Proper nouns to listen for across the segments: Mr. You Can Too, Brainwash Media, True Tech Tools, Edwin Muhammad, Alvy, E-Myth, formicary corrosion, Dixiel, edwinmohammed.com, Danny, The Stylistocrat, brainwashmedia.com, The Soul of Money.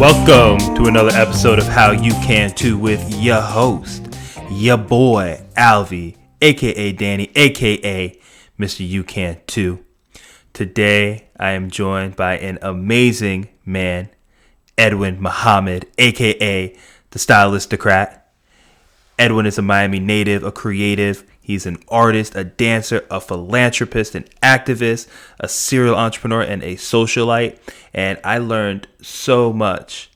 Welcome to another episode of How You Can Too with your host, your boy, Alvy, aka Danny, aka Mr. You Can Too. Today, I am joined by an amazing man, Edwin Muhammad, aka The Stylistocrat. Edwin is a Miami native, a creative. He's an artist, a dancer, a philanthropist, an activist, a serial entrepreneur, and a socialite. And I learned so much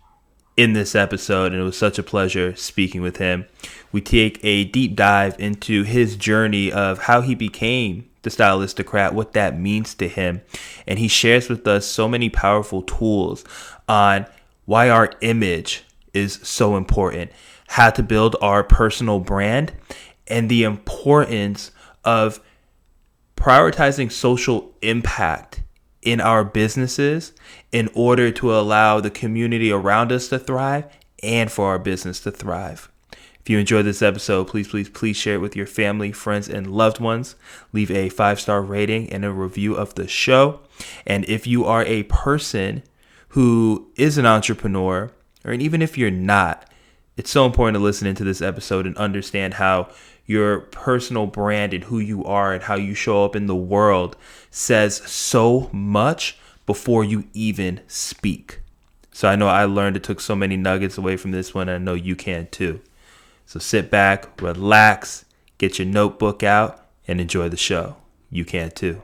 in this episode, and it was such a pleasure speaking with him. We take a deep dive into his journey of how he became the Stylistocrat, what that means to him. And he shares with us so many powerful tools on why our image is so important, how to build our personal brand, and the importance of prioritizing social impact in our businesses in order to allow the community around us to thrive and for our business to thrive. If you enjoyed this episode, please share it with your family, friends, and loved ones. Leave a 5-star rating and a review of the show. And if you are a person who is an entrepreneur, or even if you're not, it's so important to listen into this episode and understand how your personal brand and who you are and how you show up in the world says so much before you even speak. So I know I learned, it took so many nuggets away from this one. I know you can too. So sit back, relax, get your notebook out, and enjoy the show. You can too.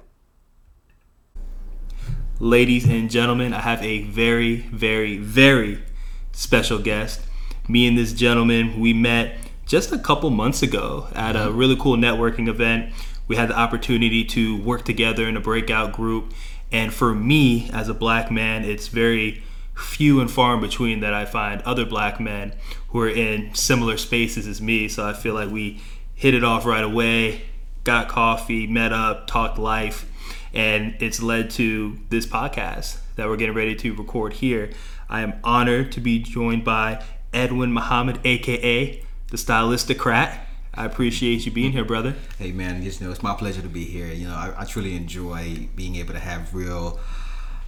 Ladies and gentlemen, I have a very, very, very special guest. Me and this gentleman, we met just a couple months ago at a really cool networking event. We had the opportunity to work together in a breakout group. And for me, as a black man, it's very few and far in between that I find other black men who are in similar spaces as me. So I feel like we hit it off right away, got coffee, met up, talked life. And it's led to this podcast that we're getting ready to record here. I am honored to be joined by Edwin Muhammad, aka the Stylistocrat. I appreciate you being here, brother. Hey, man, just it's my pleasure to be here. I truly enjoy being able to have real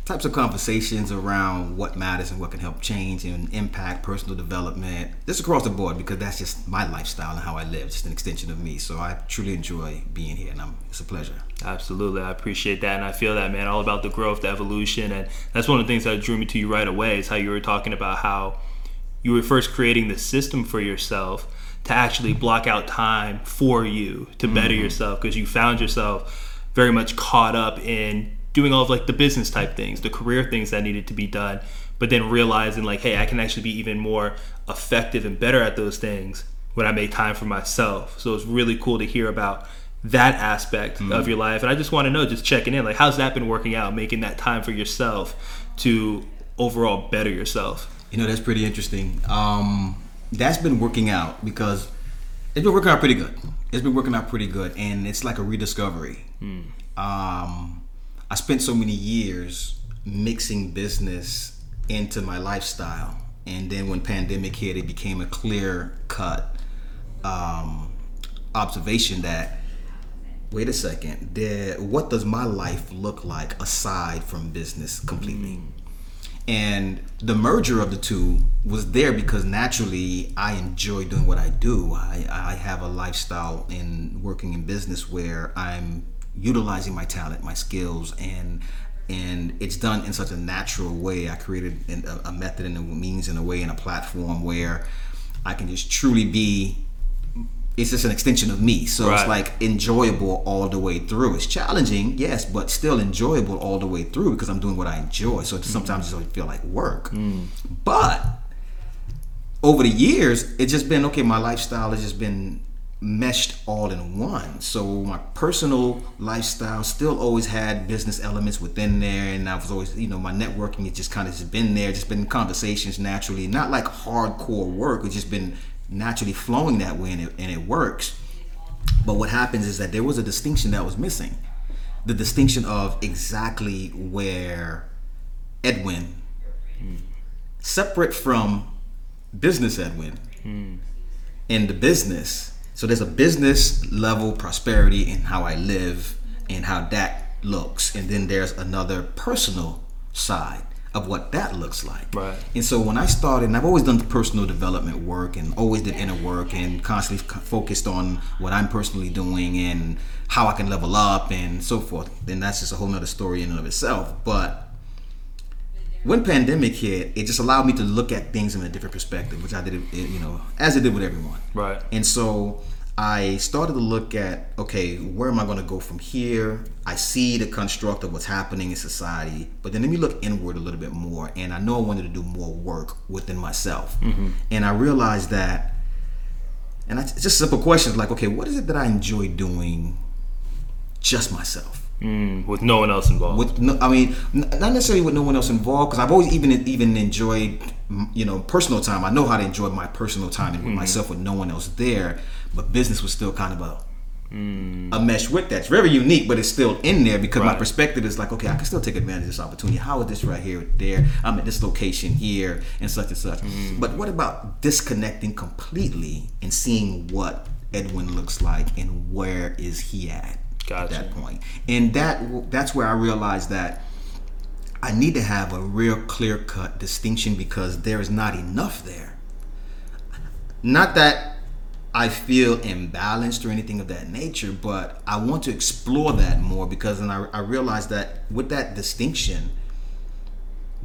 types of conversations around what matters and what can help change and impact personal development, just across the board, because that's just my lifestyle and how I live, just an extension of me. So I truly enjoy being here, and it's a pleasure. Absolutely. I appreciate that, and I feel that, man, all about the growth, the evolution, and that's one of the things that drew me to you right away is how you were talking about how you were first creating the system for yourself to actually block out time for you to better yourself, because you found yourself very much caught up in doing all of like the business type things, the career things that needed to be done, but then realizing like, hey, I can actually be even more effective and better at those things when I make time for myself. So it's really cool to hear about that aspect of your life. And I just want to know, just checking in, like, how's that been working out, making that time for yourself to overall better yourself? That's pretty interesting. That's been working out because it's been working out pretty good. And it's like a rediscovery. I spent so many years mixing business into my lifestyle. And then when pandemic hit, it became a clear-cut observation that, wait a second, what does my life look like aside from business completely? And the merger of the two was there because naturally I enjoy doing what I do. I have a lifestyle in working in business where I'm utilizing my talent, my skills, and it's done in such a natural way. I created a method and a means and a way and a platform where I can just truly be, it's just an extension of me. So It's like enjoyable all the way through. It's challenging, yes, but still enjoyable all the way through because I'm doing what I enjoy. So sometimes it doesn't feel like work. But over the years, it's just been, okay, my lifestyle has just been meshed all in one. So my personal lifestyle still always had business elements within there. And I was always, my networking, it just kind of been there, just been conversations naturally. Not like hardcore work, it's just been naturally flowing that way, and it works. But what happens is that there was a distinction that was missing, the distinction of exactly where Edwin, separate from business Edwin, and the business. So there's a business level prosperity in how I live and how that looks, and then there's another personal side of what that looks like. Right. And so when I started, and I've always done the personal development work and always did inner work and constantly focused on what I'm personally doing and how I can level up and so forth. Then that's just a whole nother story in and of itself. But when pandemic hit, it just allowed me to look at things in a different perspective, which I did, you know, as it did with everyone. Right. And so I started to look at, okay, where am I going to go from here? I see the construct of what's happening in society, but then let me look inward a little bit more. And I know I wanted to do more work within myself. Mm-hmm. And I realized that, and it's just simple questions like, okay, what is it that I enjoy doing just myself? With no one else involved. Not necessarily with no one else involved, because I've always even enjoyed, you know, personal time. I know how to enjoy my personal time with myself with no one else there, but business was still kind of a mesh with that. It's very unique, but it's still in there because my perspective is like, okay, I can still take advantage of this opportunity. How is this right here, there? I'm at this location here and such and such. But what about disconnecting completely and seeing what Edwin looks like and where is he at? Gotcha. At that point. And that's where I realized that I need to have a real clear-cut distinction because there is not enough there. Not that I feel imbalanced or anything of that nature, but I want to explore that more because then I realized that with that distinction,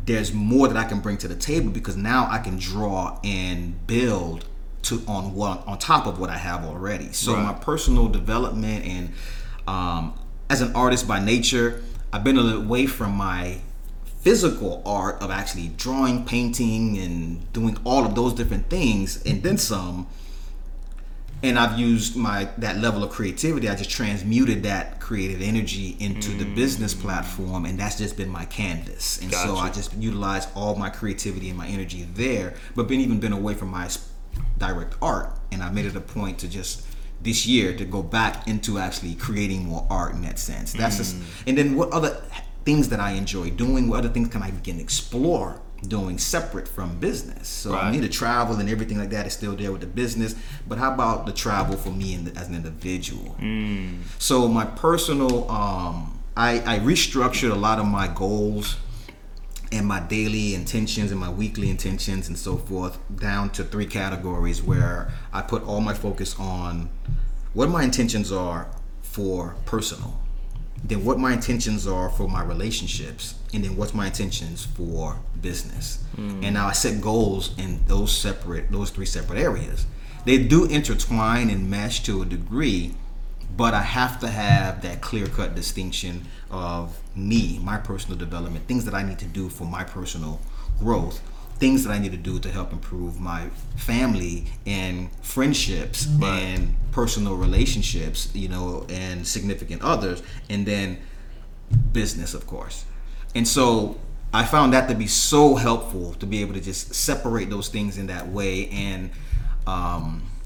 there's more that I can bring to the table because now I can draw and build on top of what I have already. So my personal development and as an artist by nature, I've been a little away from my physical art of actually drawing, painting, and doing all of those different things, and then some. And I've used that level of creativity. I just transmuted that creative energy into the business platform, and that's just been my canvas. And so I just utilize all my creativity and my energy there, but been away from my direct art. And I made it a point to just this year to go back into actually creating more art in that sense. That's just, and then what other things that I enjoy doing, what other things can I begin to explore doing separate from business? So I need to travel and everything like that is still there with the business, but how about the travel for me as an individual? So my personal, I restructured a lot of my goals and my daily intentions and my weekly intentions and so forth down to 3 categories where I put all my focus on what my intentions are for personal, then what my intentions are for my relationships, and then what's my intentions for business. And now I set goals in those 3 separate areas. They do intertwine and mesh to a degree, but I have to have that clear-cut distinction of me, my personal development, things that I need to do for my personal growth, things that I need to do to help improve my family and friendships and personal relationships, you know, and significant others, and then business, of course. And so I found that to be so helpful to be able to just separate those things in that way. And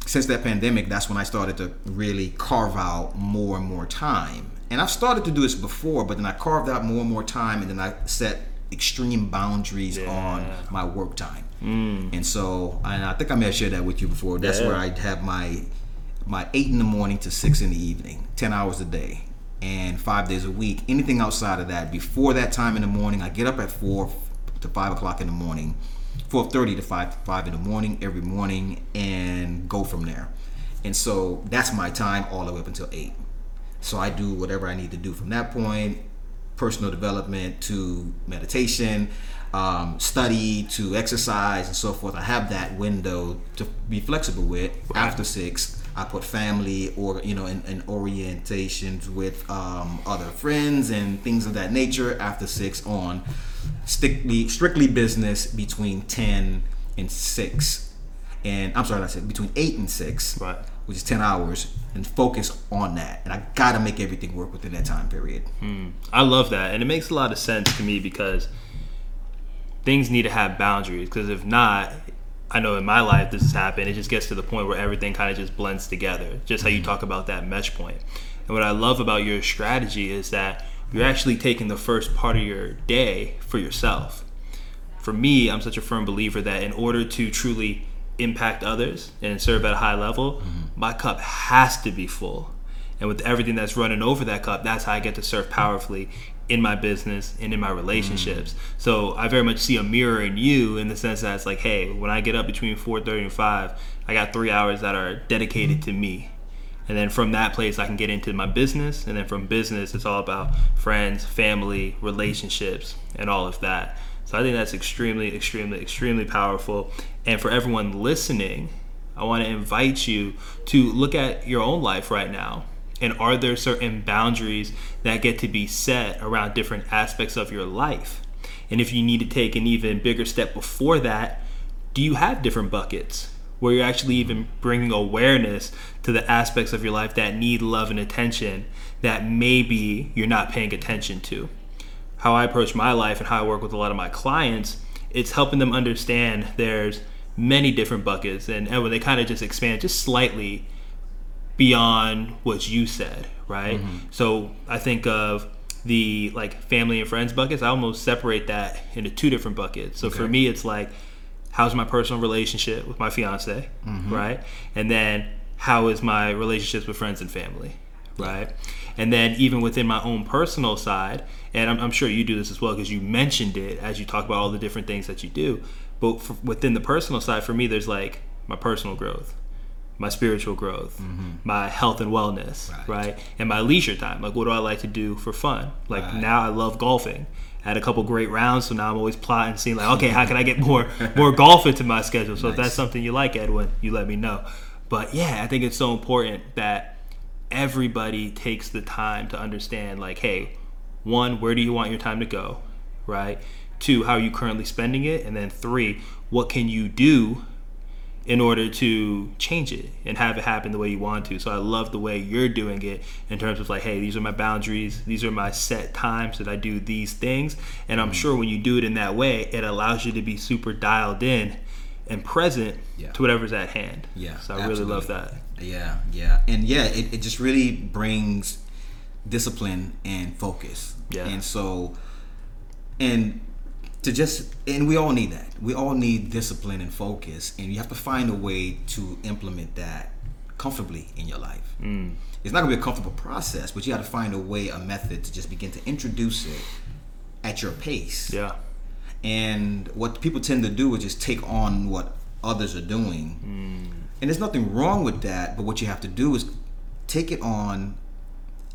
since that pandemic, that's when I started to really carve out more and more time. And I've started to do this before, but then I carved out more and more time, and then I set extreme boundaries on my work time. And so, and I think I may have shared that with you before. That's where I'd have my 8 in the morning to 6 in the evening, 10 hours a day, and 5 days a week. Anything outside of that, before that time in the morning, I get up at 4 to 5 o'clock in the morning, 4:30 to 5 in the morning every morning, and go from there. And so that's my time all the way up until 8. So I do whatever I need to do from that point, personal development to meditation, study to exercise and so forth. I have that window to be flexible with. After 6, I put family or, you know, in orientations with other friends and things of that nature. After 6 on, strictly business between 10 and 6. And I'm sorry, I said between 8 and 6, which is 10 hours, and focus on that. And I got to make everything work within that time period. I love that. And it makes a lot of sense to me because things need to have boundaries, because if not, I know in my life this has happened. It just gets to the point where everything kind of just blends together, just how you talk about that mesh point. And what I love about your strategy is that you're actually taking the first part of your day for yourself. For me, I'm such a firm believer that in order to truly impact others and serve at a high level, my cup has to be full. And with everything that's running over that cup, that's how I get to serve powerfully in my business and in my relationships. So I very much see a mirror in you, in the sense that it's like, hey, when I get up between 4:30 and 5, I got 3 hours that are dedicated to me. And then from that place, I can get into my business. And then from business, it's all about friends, family, relationships, and all of that. So I think that's extremely, extremely, extremely powerful. And for everyone listening, I want to invite you to look at your own life right now. And are there certain boundaries that get to be set around different aspects of your life? And if you need to take an even bigger step before that, do you have different buckets where you're actually even bringing awareness to the aspects of your life that need love and attention that maybe you're not paying attention to? How I approach my life and how I work with a lot of my clients, it's helping them understand there's many different buckets, and when they kind of just expand just slightly beyond what you said, right? So I think of the like family and friends buckets, I almost separate that into two different buckets. So for me, it's like, how's my personal relationship with my fiance, right? And then how is my relationships with friends and family, right? And then even within my own personal side, and I'm sure you do this as well because you mentioned it as you talk about all the different things that you do, but within the personal side, for me, there's like my personal growth, my spiritual growth, my health and wellness, right? And my leisure time, like what do I like to do for fun? Like now I love golfing. I had a couple great rounds, so now I'm always plotting, seeing like, okay, how can I get more golf into my schedule? So if that's something you like, Edwin, you let me know. But yeah, I think it's so important that everybody takes the time to understand like, hey, one, where do you want your time to go, right? Two, how are you currently spending it? And then three, what can you do in order to change it and have it happen the way you want to. So I love the way you're doing it in terms of like, hey, these are my boundaries. These are my set times that I do these things. And I'm sure when you do it in that way, it allows you to be super dialed in and present to whatever's at hand. So I really love that. And it just really brings discipline and focus. And so, and we all need that. We all need discipline and focus, and you have to find a way to implement that comfortably in your life. It's not going to be a comfortable process, but you got to find a way, a method to just begin to introduce it at your pace. And what people tend to do is just take on what others are doing. And there's nothing wrong with that, but what you have to do is take it on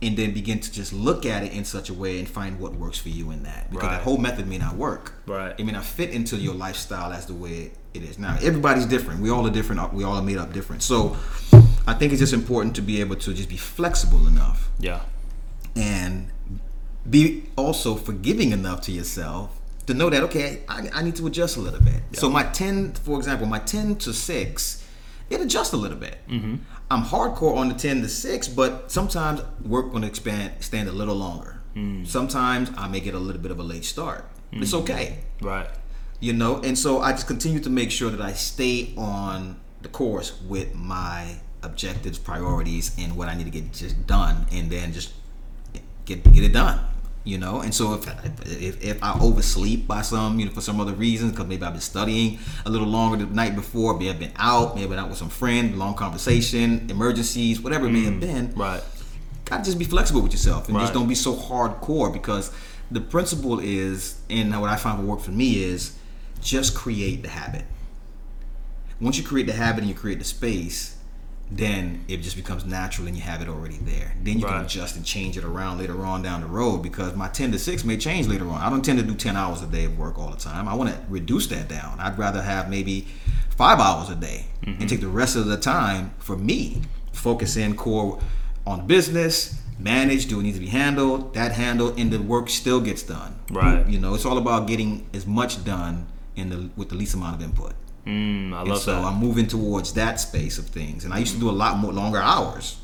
and then begin to just look at it in such a way and find what works for you in that. Because that whole method may not work. It may not fit into your lifestyle as the way it is. Now, everybody's different. We all are different. We all are made up different. So I think it's just important to be able to just be flexible enough. And be also forgiving enough to yourself to know that, okay, I need to adjust a little bit. So my 10, for example, my 10 to 6, it adjusts a little bit. I'm hardcore on the 10 to 6, but sometimes we're going to stand a little longer. Sometimes I may get a little bit of a late start. It's okay. You know, and so I just continue to make sure that I stay on the course with my objectives, priorities, and what I need to get just done, and then just get it done. You know, and so if I oversleep by some, for some other reason, because maybe I've been studying a little longer the night before, maybe I've been out, with some friend, long conversation, emergencies, whatever it may have been. Gotta just be flexible with yourself and just don't be so hardcore, because the principle is, and what I find will work for me is just create the habit. Once you create the habit and you create the space, then it just becomes natural and you have it already there. Then you can adjust and change it around later on down the road, because my 10 to 6 may change later on. I don't tend to do 10 hours a day of work all the time. I want to reduce that down. I'd rather have maybe 5 hours a day and take the rest of the time for me. Focus in core on business, manage, do what needs to be handled, and the work still gets done. You know, it's all about getting as much done with the least amount of input. I love that. So I'm moving towards that space of things, and I used to do a lot more longer hours.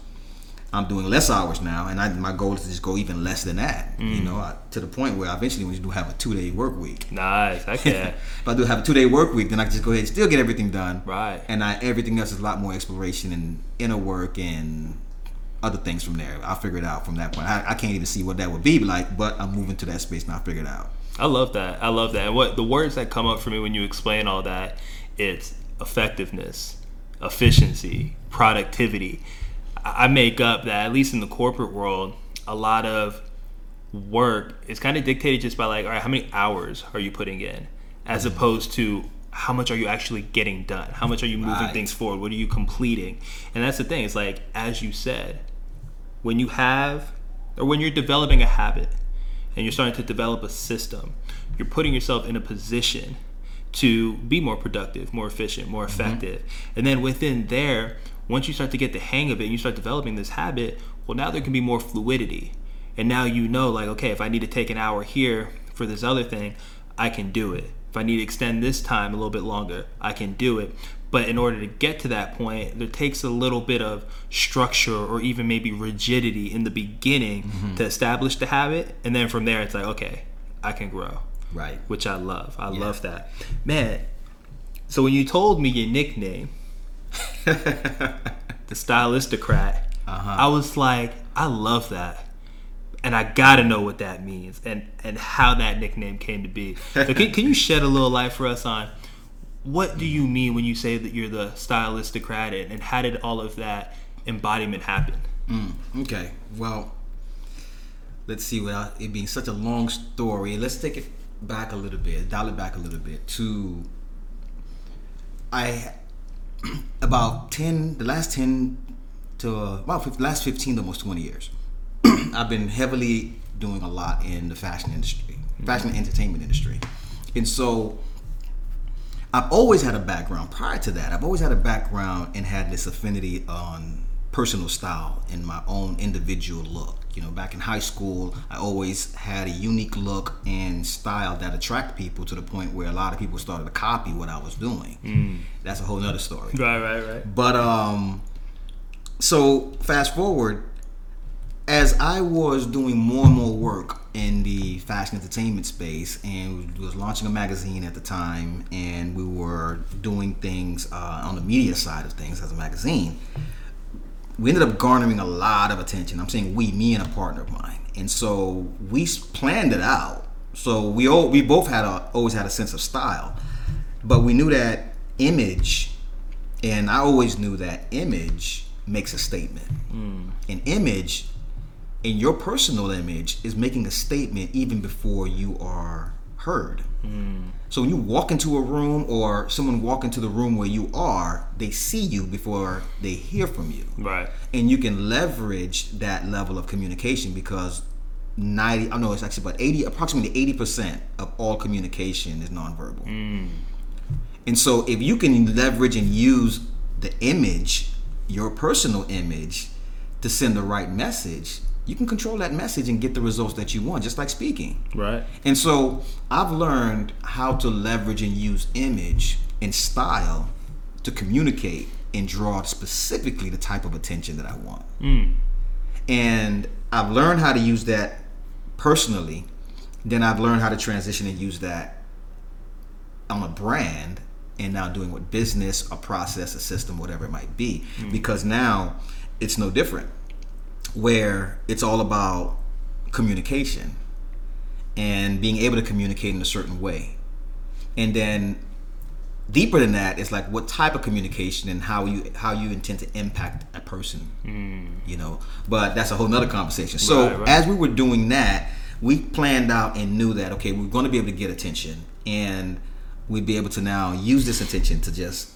I'm doing less hours now, and my goal is to just go even less than that. You know, to the point where I eventually do have a 2-day work week. If I do have a 2-day work week, then I can just go ahead and still get everything done. And everything else is a lot more exploration and inner work and other things from there. I'll figure it out from that point. I can't even see what that would be like, but I'm moving to that space and I'll figure it out. I love that. And what the words that come up for me when you explain all that. It's effectiveness, efficiency, productivity. I make up that, at least in the corporate world, a lot of work is kind of dictated just by like, all right, how many hours are you putting in, as opposed to how much are you actually getting done? How much are you moving things forward? What are you completing? And that's the thing. It's like, as you said, when you have, or when you're developing a habit and you're starting to develop a system, you're putting yourself in a position to be more productive, more efficient, more effective. And then within there, once you start to get the hang of it and you start developing this habit, well, now there can be more fluidity. And now you know, like, okay, if I need to take an hour here for this other thing, I can do it. If I need to extend this time a little bit longer, I can do it. But in order to get to that point, there takes a little bit of structure or even maybe rigidity in the beginning to establish the habit. And then from there, it's like, okay, I can grow. Right. Which I love. I love that. Man, so when you told me your nickname, The Stylistocrat, I was like, I love that. And I gotta know what that means and how that nickname came to be. So can you shed a little light for us on what do you mean when you say that you're the Stylistocrat, and how did all of that embodiment happen? Okay, well, let's see. Without it being such a long story, let's take it back a little bit, dial it back a little bit to about last 15, almost 20 years. I've been heavily doing a lot in the fashion industry, fashion and entertainment industry. And so I've always had a background prior to that. I've always had a background and had this affinity on personal style and my own individual look. You know, back in high school, I always had a unique look and style that attracted people to the point where a lot of people started to copy what I was doing. That's a whole nother story. Right. But so fast forward, as I was doing more and more work in the fashion entertainment space and was launching a magazine at the time, and we were doing things on the media side of things as a magazine, we ended up garnering a lot of attention. I'm saying we, me and a partner of mine. And so we planned it out. So we both had always had a sense of style, but we knew that image, and I always knew that image makes a statement. An image, in your personal image, is making a statement even before you are heard. So when you walk into a room, or someone walk into the room where you are, they see you before they hear from you. Right. And you can leverage that level of communication because approximately 80% of all communication is nonverbal. And so if you can leverage and use the image, your personal image, to send the right message, you can control that message and get the results that you want, just like speaking. Right. And so I've learned how to leverage and use image and style to communicate and draw specifically the type of attention that I want. And I've learned how to use that personally. Then I've learned how to transition and use that on a brand, and now doing what business, a process, a system, whatever it might be. Because now it's no different, where it's all about communication and being able to communicate in a certain way. And then deeper than that, it's like what type of communication and how you intend to impact a person. You know, but that's a whole nother conversation. So right. As we were doing that, we planned out and knew that, okay, we're going to be able to get attention, and we'd be able to now use this attention to just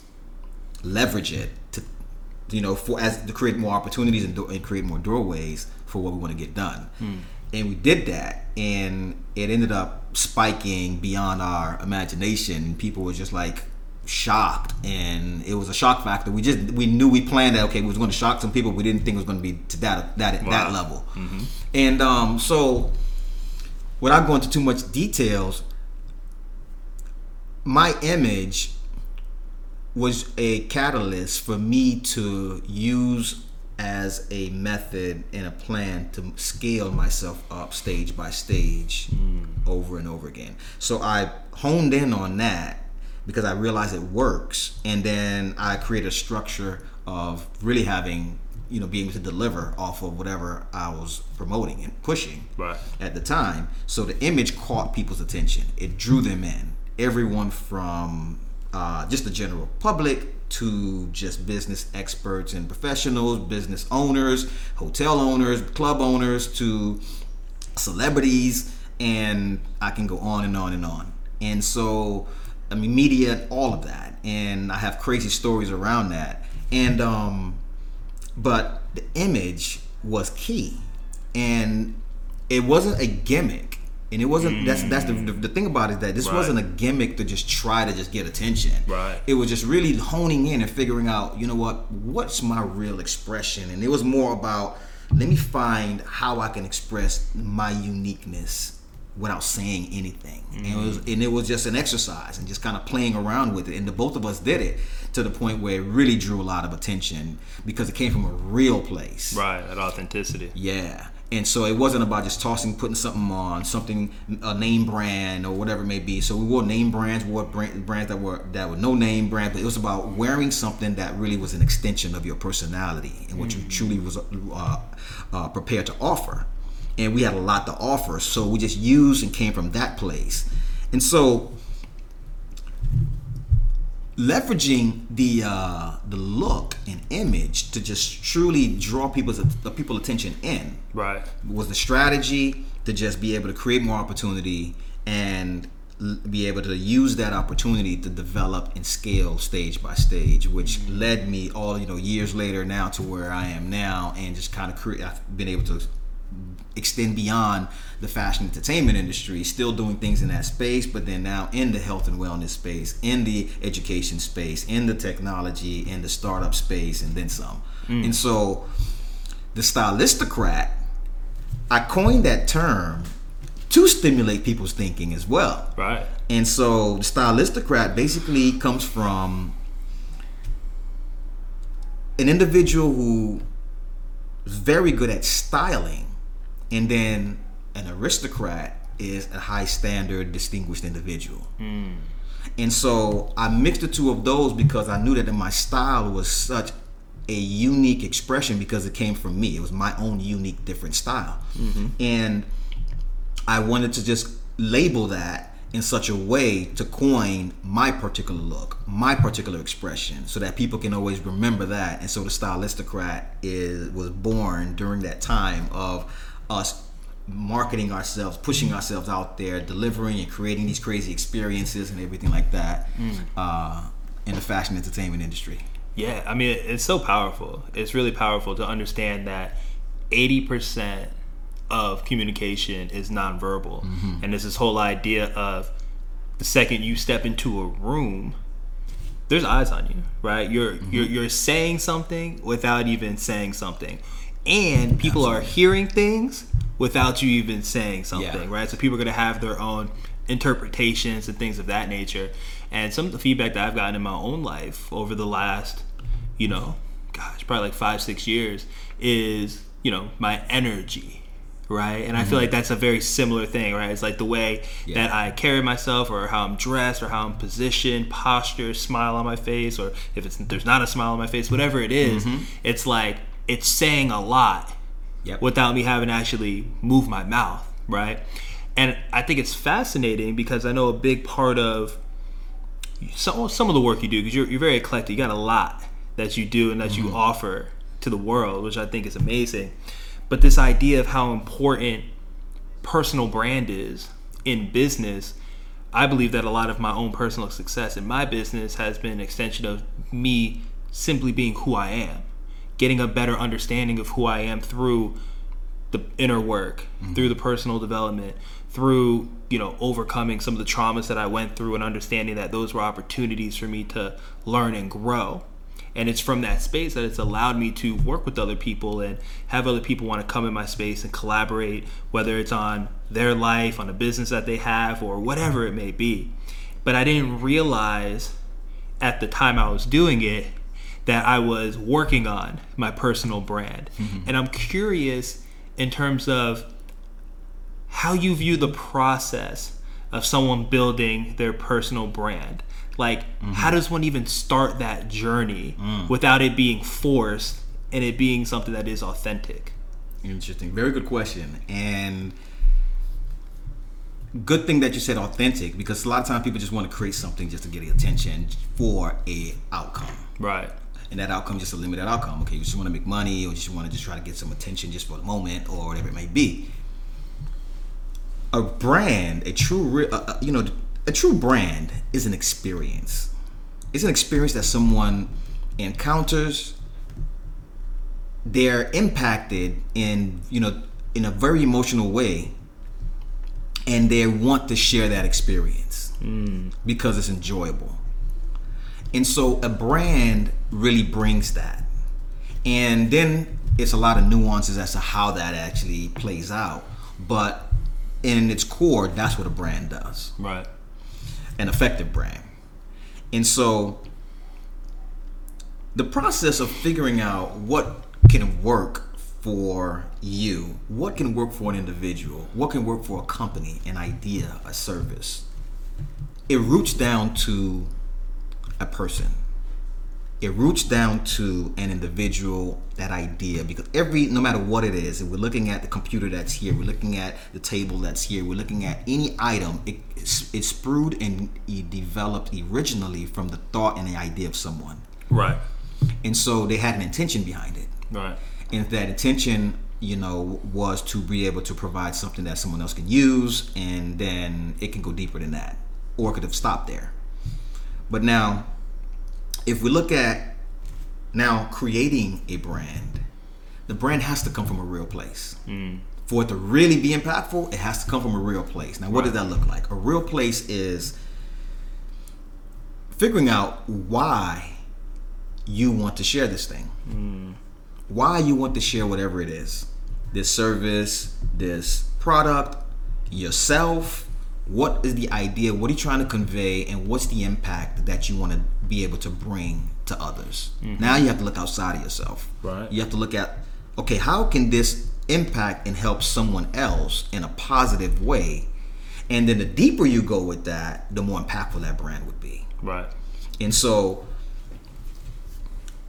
leverage it to, you know, to create more opportunities and create more doorways for what we want to get done. And we did that, and it ended up spiking beyond our imagination. People were just like shocked, and it was a shock factor. We knew, we planned that, okay, we was going to shock some people. We didn't think it was going to be to that level. And so, without going into too much details, my image was a catalyst for me to use as a method and a plan to scale myself up stage by stage over and over again. So I honed in on that because I realized it works, and then I created a structure of really having, you know, being able to deliver off of whatever I was promoting and pushing at the time. So the image caught people's attention. It drew them in. Everyone from just the general public to just business experts and professionals, business owners, hotel owners, club owners, to celebrities, and I can go on and on and on. And so, I mean, media, all of that, and I have crazy stories around that. And but the image was key, and it wasn't a gimmick, and it wasn't. That's the thing about it is that this wasn't a gimmick to just try to just get attention. Right. It was just really honing in and figuring out, you know what, what's my real expression, and it was more about, let me find how I can express my uniqueness without saying anything. And it was just an exercise and just kind of playing around with it. And the both of us did it to the point where it really drew a lot of attention because it came from a real place. Right, that authenticity. Yeah. And so it wasn't about just putting something on, a name brand or whatever it may be. So we wore name brands, brands that were no name brand, but it was about wearing something that really was an extension of your personality and what you truly was prepared to offer. And we had a lot to offer, so we just used and came from that place. And so leveraging the look and image to just truly draw people's attention in, right, was the strategy to just be able to create more opportunity and be able to use that opportunity to develop and scale stage by stage, which led me all years later now to where I am now, and just kind of I've been able to extend beyond the fashion entertainment industry, still doing things in that space, but then now in the health and wellness space, in the education space, in the technology, in the startup space, and then some. And so the Stylistocrat, I coined that term to stimulate people's thinking as well. Right. And so the Stylistocrat basically comes from an individual who is very good at styling, and then an aristocrat is a high standard, distinguished individual. And so I mixed the two of those because I knew that my style was such a unique expression because it came from me. It was my own unique, different style. And I wanted to just label that in such a way to coin my particular look, my particular expression, so that people can always remember that. And so the Stylistocrat was born during that time of us marketing ourselves, pushing ourselves out there, delivering and creating these crazy experiences and everything like that in the fashion entertainment industry. Yeah, I mean, it's so powerful. It's really powerful to understand that 80% of communication is nonverbal. And there's this whole idea of the second you step into a room, there's eyes on you, right? You're saying something without even saying something. And people are hearing things without you even saying something, right? So people are going to have their own interpretations and things of that nature. And some of the feedback that I've gotten in my own life over the last, probably like 5-6 years is, my energy, right? And I feel like that's a very similar thing, right? It's like the way that I carry myself, or how I'm dressed, or how I'm positioned, posture, smile on my face, or if there's not a smile on my face, whatever it is, it's like, it's saying a lot without me having to actually move my mouth, right? And I think it's fascinating because I know a big part of some of the work you do, because you're very eclectic, you got a lot that you do and that you offer to the world, which I think is amazing. But this idea of how important personal brand is in business, I believe that a lot of my own personal success in my business has been an extension of me simply being who I am, getting a better understanding of who I am through the inner work, through the personal development, through overcoming some of the traumas that I went through, and understanding that those were opportunities for me to learn and grow. And it's from that space that it's allowed me to work with other people and have other people want to come in my space and collaborate, whether it's on their life, on a business that they have, or whatever it may be. But I didn't realize at the time I was doing it that I was working on my personal brand. And I'm curious in terms of how you view the process of someone building their personal brand. Like, how does one even start that journey without it being forced and it being something that is authentic? Interesting. Very good question. And good thing that you said authentic, because a lot of times people just want to create something just to get the attention for a outcome. Right. And that outcome, just a limited outcome. Okay, you just want to make money, or just want to just try to get some attention just for the moment, or whatever it may be. a brand, a true brand is an experience. It's an experience that someone encounters. They're impacted in a very emotional way, and they want to share that experience because it's enjoyable. And so a brand really brings that. And then it's a lot of nuances as to how that actually plays out. But in its core, that's what a brand does. Right. An effective brand. And so the process of figuring out what can work for you, what can work for an individual, what can work for a company, an idea, a service, it roots down to a person. It roots down to an individual, that idea, because no matter what it is, if we're looking at the computer that's here, we're looking at the table that's here, we're looking at any item, it sprouted and it developed originally from the thought and the idea of someone. Right. And so they had an intention behind it. Right. And if that intention, was to be able to provide something that someone else can use, and then it can go deeper than that, or it could have stopped there. But now, if we look at now creating a brand, the brand has to come from a real place. Mm. For it to really be impactful, it has to come from a real place. Now, what does that look like? A real place is figuring out why you want to share this thing. Mm. Why you want to share whatever it is. This service, this product, yourself. What is the idea? What are you trying to convey? And what's the impact that you want to be able to bring to others? Mm-hmm. Now you have to look outside of yourself. Right. You have to look at, okay, how can this impact and help someone else in a positive way? And then the deeper you go with that, the more impactful that brand would be. Right. And so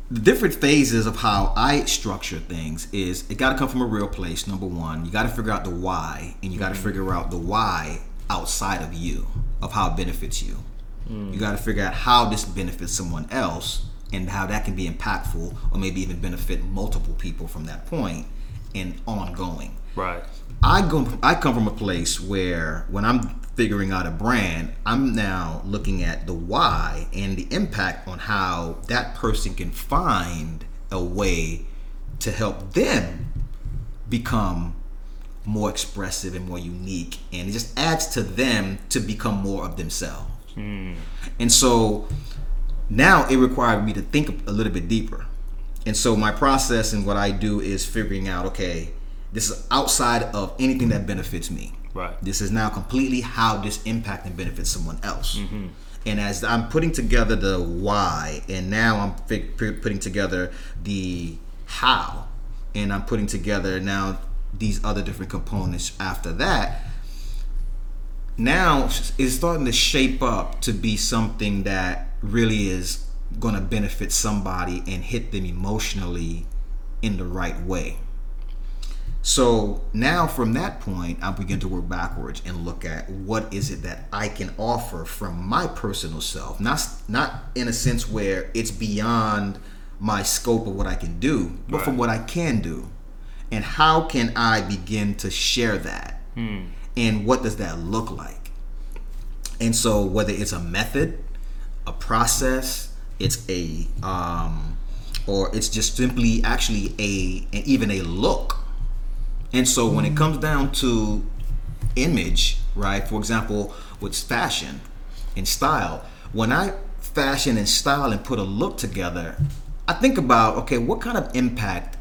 the different phases of how I structure things is it got to come from a real place, number one. You got to figure out the why, and you got to figure out the why outside of you, of how it benefits you. Mm. You got to figure out how this benefits someone else and how that can be impactful, or maybe even benefit multiple people from that point and ongoing. Right. I come from a place where when I'm figuring out a brand, I'm now looking at the why and the impact on how that person can find a way to help them become more expressive and more unique, and it just adds to them to become more of themselves. Mm. And so now it required me to think a little bit deeper. And so my process and what I do is figuring out, okay, this is outside of anything that benefits me. Right. This is now completely how this impact and benefits someone else. Mm-hmm. And as I'm putting together the why, and now I'm putting together the how, and I'm putting together now these other different components after that, now it's starting to shape up to be something that really is going to benefit somebody and hit them emotionally in the right way. So now from that point, I begin to work backwards and look at what is it that I can offer from my personal self, not in a sense where it's beyond my scope of what I can do, but from what I can do. And how can I begin to share that? Mm. And what does that look like? And so whether it's a method, a process, it's a, or it's just simply actually even a look. And so when it comes down to image, right? For example, with fashion and style, when I fashion and style and put a look together, I think about, okay, what kind of impact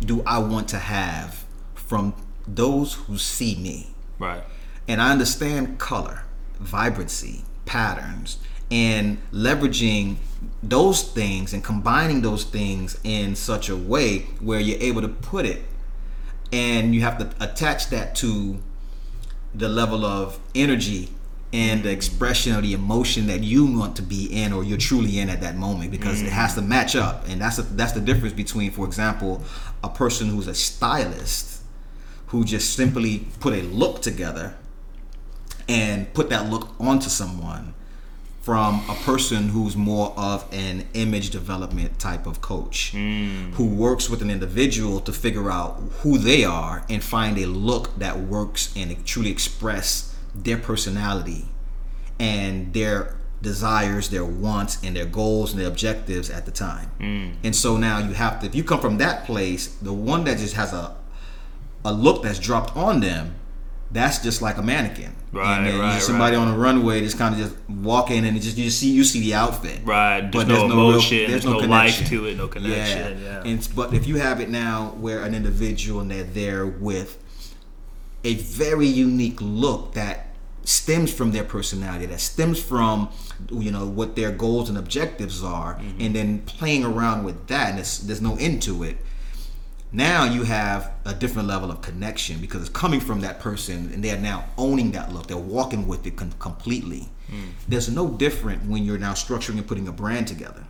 do I want to have from those who see me? Right. And I understand color, vibrancy, patterns, and leveraging those things and combining those things in such a way where you're able to put it, and you have to attach that to the level of energy and the expression or the emotion that you want to be in, or you're truly in at that moment, because it has to match up. And that's the difference between, for example, a person who's a stylist who just simply put a look together and put that look onto someone from a person who's more of an image development type of coach who works with an individual to figure out who they are and find a look that works and truly express their personality and their desires, their wants, and their goals and their objectives at the time. And so now you have to, if you come from that place, the one that just has a look that's dropped on them, that's just like a mannequin. Right, and then right, somebody on the runway just kind of just walk in and just you see the outfit. Right, but there's no emotion, there's no life to it, no connection. Yeah. And, but if you have it now where an individual and they're there with a very unique look that stems from their personality, that stems from what their goals and objectives are, and then playing around with that, and there's no end to it. Now you have a different level of connection because it's coming from that person and they're now owning that look. They're walking with it completely. There's no different when you're now structuring and putting a brand together.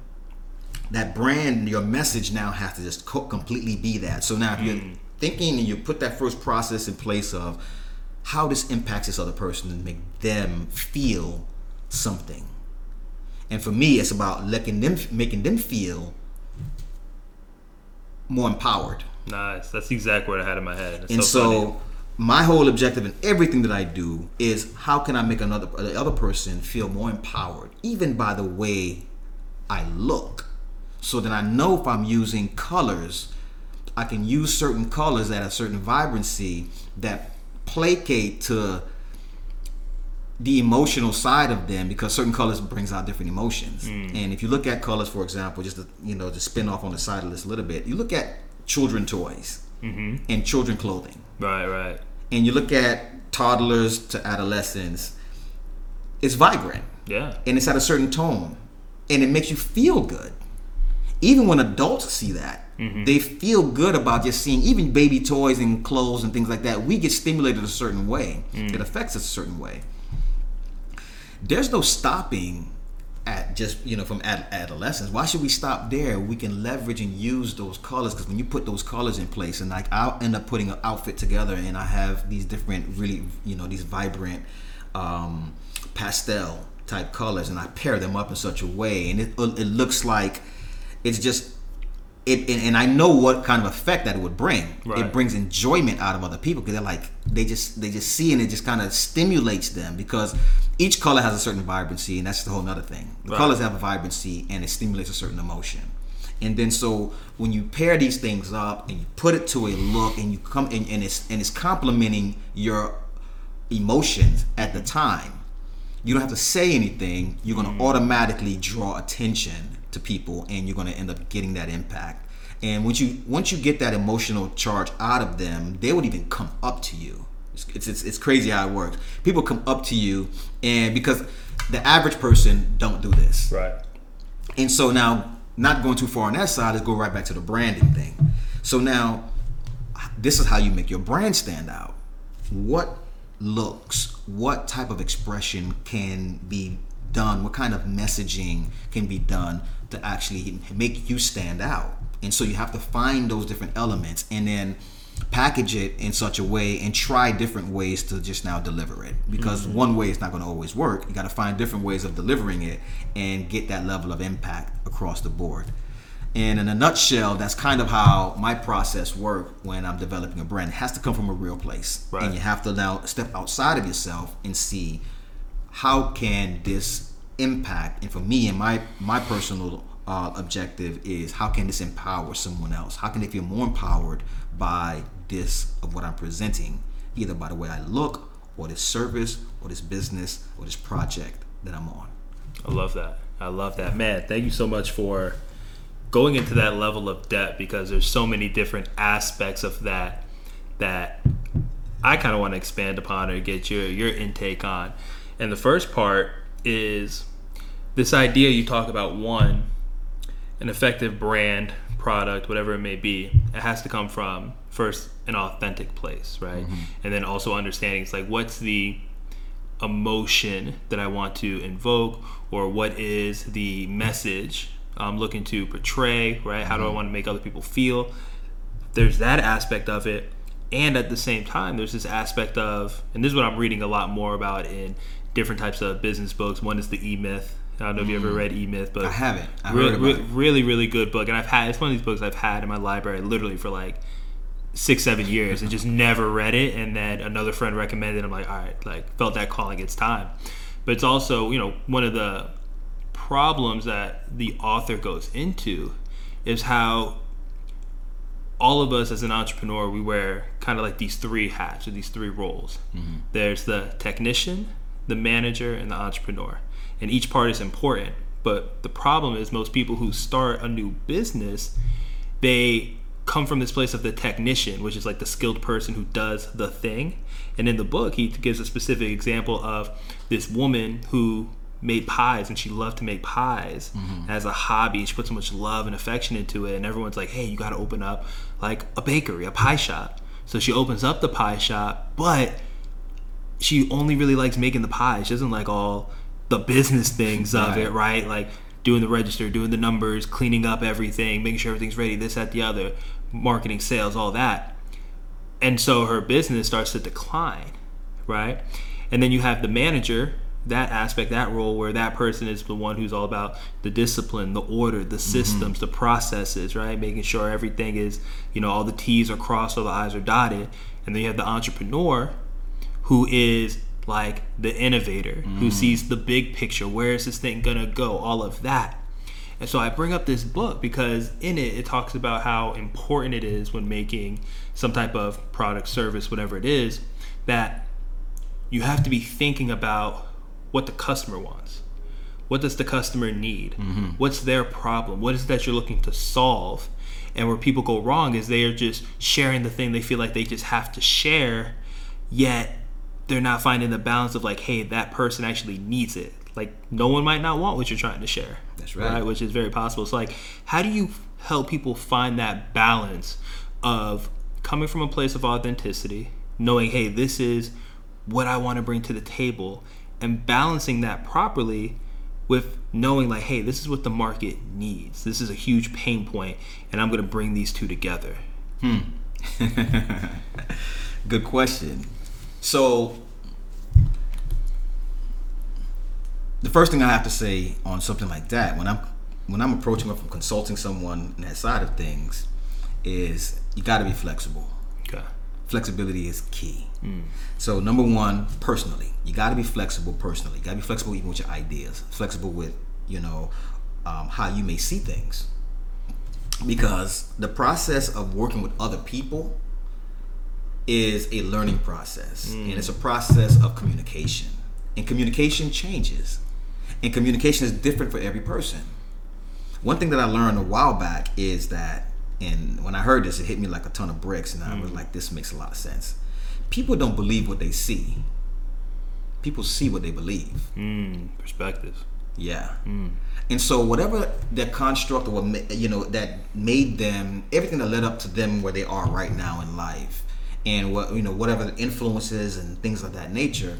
That brand, your message now has to just completely be that. So now if you're thinking and you put that first process in place of how this impacts this other person and make them feel something. And for me, it's about making them feel more empowered. Nice. That's the exact word I had in my head. So my whole objective in everything that I do is how can I make the other person feel more empowered, even by the way I look. So then I know if I'm using colors, I can use certain colors that have certain vibrancy that placate to the emotional side of them, because certain colors brings out different emotions. And if you look at colors, for example, just to, to spin off on the side of this a little bit, you look at children toys and children clothing. Right. And you look at toddlers to adolescents, it's vibrant. Yeah. And it's at a certain tone. And it makes you feel good. Even when adults see that, they feel good about just seeing even baby toys and clothes and things like that. We get stimulated a certain way. It affects us a certain way. There's no stopping at just, from adolescence. Why should we stop there? We can leverage and use those colors, because when you put those colors in place, and like I'll end up putting an outfit together and I have these different, really, these vibrant pastel type colors, and I pair them up in such a way, and it looks like it's just, and I know what kind of effect that it would bring. Right. It brings enjoyment out of other people, because they're like, they just see, and it just kind of stimulates them, because each color has a certain vibrancy, and that's the whole other thing. The colors have a vibrancy, and it stimulates a certain emotion. And then so when you pair these things up and you put it to a look, and you come and it's complementing your emotions at the time, you don't have to say anything. You're going to automatically draw attention to people, and you're going to end up getting that impact. And once you get that emotional charge out of them, they would even come up to you. It's crazy how it works. People come up to you, and because the average person don't do this. Right. And so now, not going too far on that side, let's go right back to the branding thing. So now, this is how you make your brand stand out. What looks, what type of expression can be done, what kind of messaging can be done to actually make you stand out? And so you have to find those different elements, and then package it in such a way, and try different ways to just now deliver it, because one way is not going to always work. You got to find different ways of delivering it and get that level of impact across the board. And in a nutshell, that's kind of how my process works when I'm developing a brand. It has to come from a real place. Right. And you have to now step outside of yourself and see how can this impact. And for me, and my personal objective is, how can this empower someone else? How can they feel more empowered by this, of what I'm presenting, either by the way I look, or this service, or this business, or this project that I'm on? I love that. Man, thank you so much for going into that level of depth, because there's so many different aspects of that I kind of want to expand upon or get your intake on. And the first part is this idea you talk about, one, an effective brand, product, whatever it may be, it has to come from first an authentic place, right? And then also understanding, it's like, what's the emotion that I want to invoke, or what is the message I'm looking to portray, right? How do I want to make other people feel? There's that aspect of it. And at the same time, there's this aspect of, and this is what I'm reading a lot more about in different types of business books. One is the E-Myth, I don't know if you ever read E-Myth, but I haven't. Really good book, and I've had it's one of these books I've had in my library literally for like 6-7 years and just never read it. And then another friend recommended it. I'm like, all right, like felt that calling. It's time. But it's also, you know, one of the problems that the author goes into is how all of us as an entrepreneur, we wear kind of like these three hats or these three roles. Mm-hmm. There's the technician, the manager, and the entrepreneur. And each part is important. But the problem is most people who start a new business, they come from this place of the technician, which is like the skilled person who does the thing. And in the book, he gives a specific example of this woman who made pies, and she loved to make pies mm-hmm. as a hobby. She put so much love and affection into it, and everyone's like, hey, you got to open up like a bakery, a pie shop. So she opens up the pie shop, but she only really likes making the pies. She doesn't like all the business things of it, right? Like doing the register, doing the numbers, cleaning up everything, making sure everything's ready, this, that, the other, marketing, sales, all that. And so her business starts to decline, right? And then you have the manager, that aspect, that role where that person is the one who's all about the discipline, the order, the systems, mm-hmm. the processes, right? Making sure everything is, you know, all the T's are crossed, all the I's are dotted. And then you have the entrepreneur who is like the innovator, mm-hmm. who sees the big picture. Where is this thing gonna go? All of that. And so I bring up this book because in it, it talks about how important it is when making some type of product, service, whatever it is, that you have to be thinking about what the customer wants. What does the customer need? Mm-hmm. What's their problem? What is it that you're looking to solve? And where people go wrong is they are just sharing the thing they feel like they just have to share, yet they're not finding the balance of like, hey, that person actually needs it. Like, no one might not want what you're trying to share. That's right. Right? Which is very possible. So like, how do you help people find that balance of coming from a place of authenticity, knowing, hey, this is what I want to bring to the table, and balancing that properly with knowing like, hey, this is what the market needs. This is a huge pain point, and I'm going to bring these two together. Good question. So the first thing I have to say on something like that, when I'm approaching it from consulting someone on that side of things, is you got to be flexible. Okay. Flexibility is key. So number one, personally, you got to be flexible personally. You got to be flexible even with your ideas, flexible with, you know, how you may see things. Because the process of working with other people is a learning process. And it's a process of communication. And communication changes. And communication is different for every person. One thing that I learned a while back is that, and when I heard this, it hit me like a ton of bricks, and I was like, this makes a lot of sense. People don't believe what they see. People see what they believe. Perspective. Yeah. And so whatever their construct, or what, you know, that made them, everything that led up to them where they are right now in life, and what, you know, whatever the influences and things of that nature,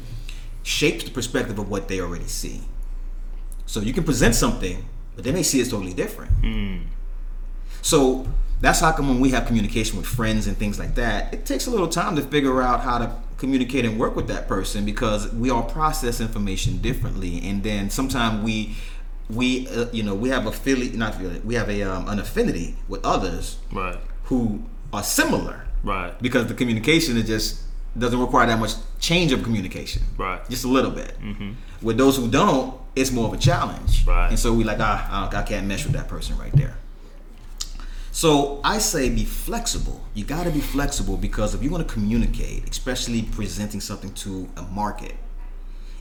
shapes the perspective of what they already see. So you can present something, but they may see it's totally different. So that's how come when we have communication with friends and things like that, it takes a little time to figure out how to communicate and work with that person, because we all process information differently. And then sometimes we have an affinity with others, right, who are similar, right, because the communication is just doesn't require that much change of communication, right, just a little bit. Mm-hmm. With those who don't, it's more of a challenge, right, and so we like I can't mesh with that person right there. So I say be flexible. You got to be flexible, because if you want to communicate, especially presenting something to a market,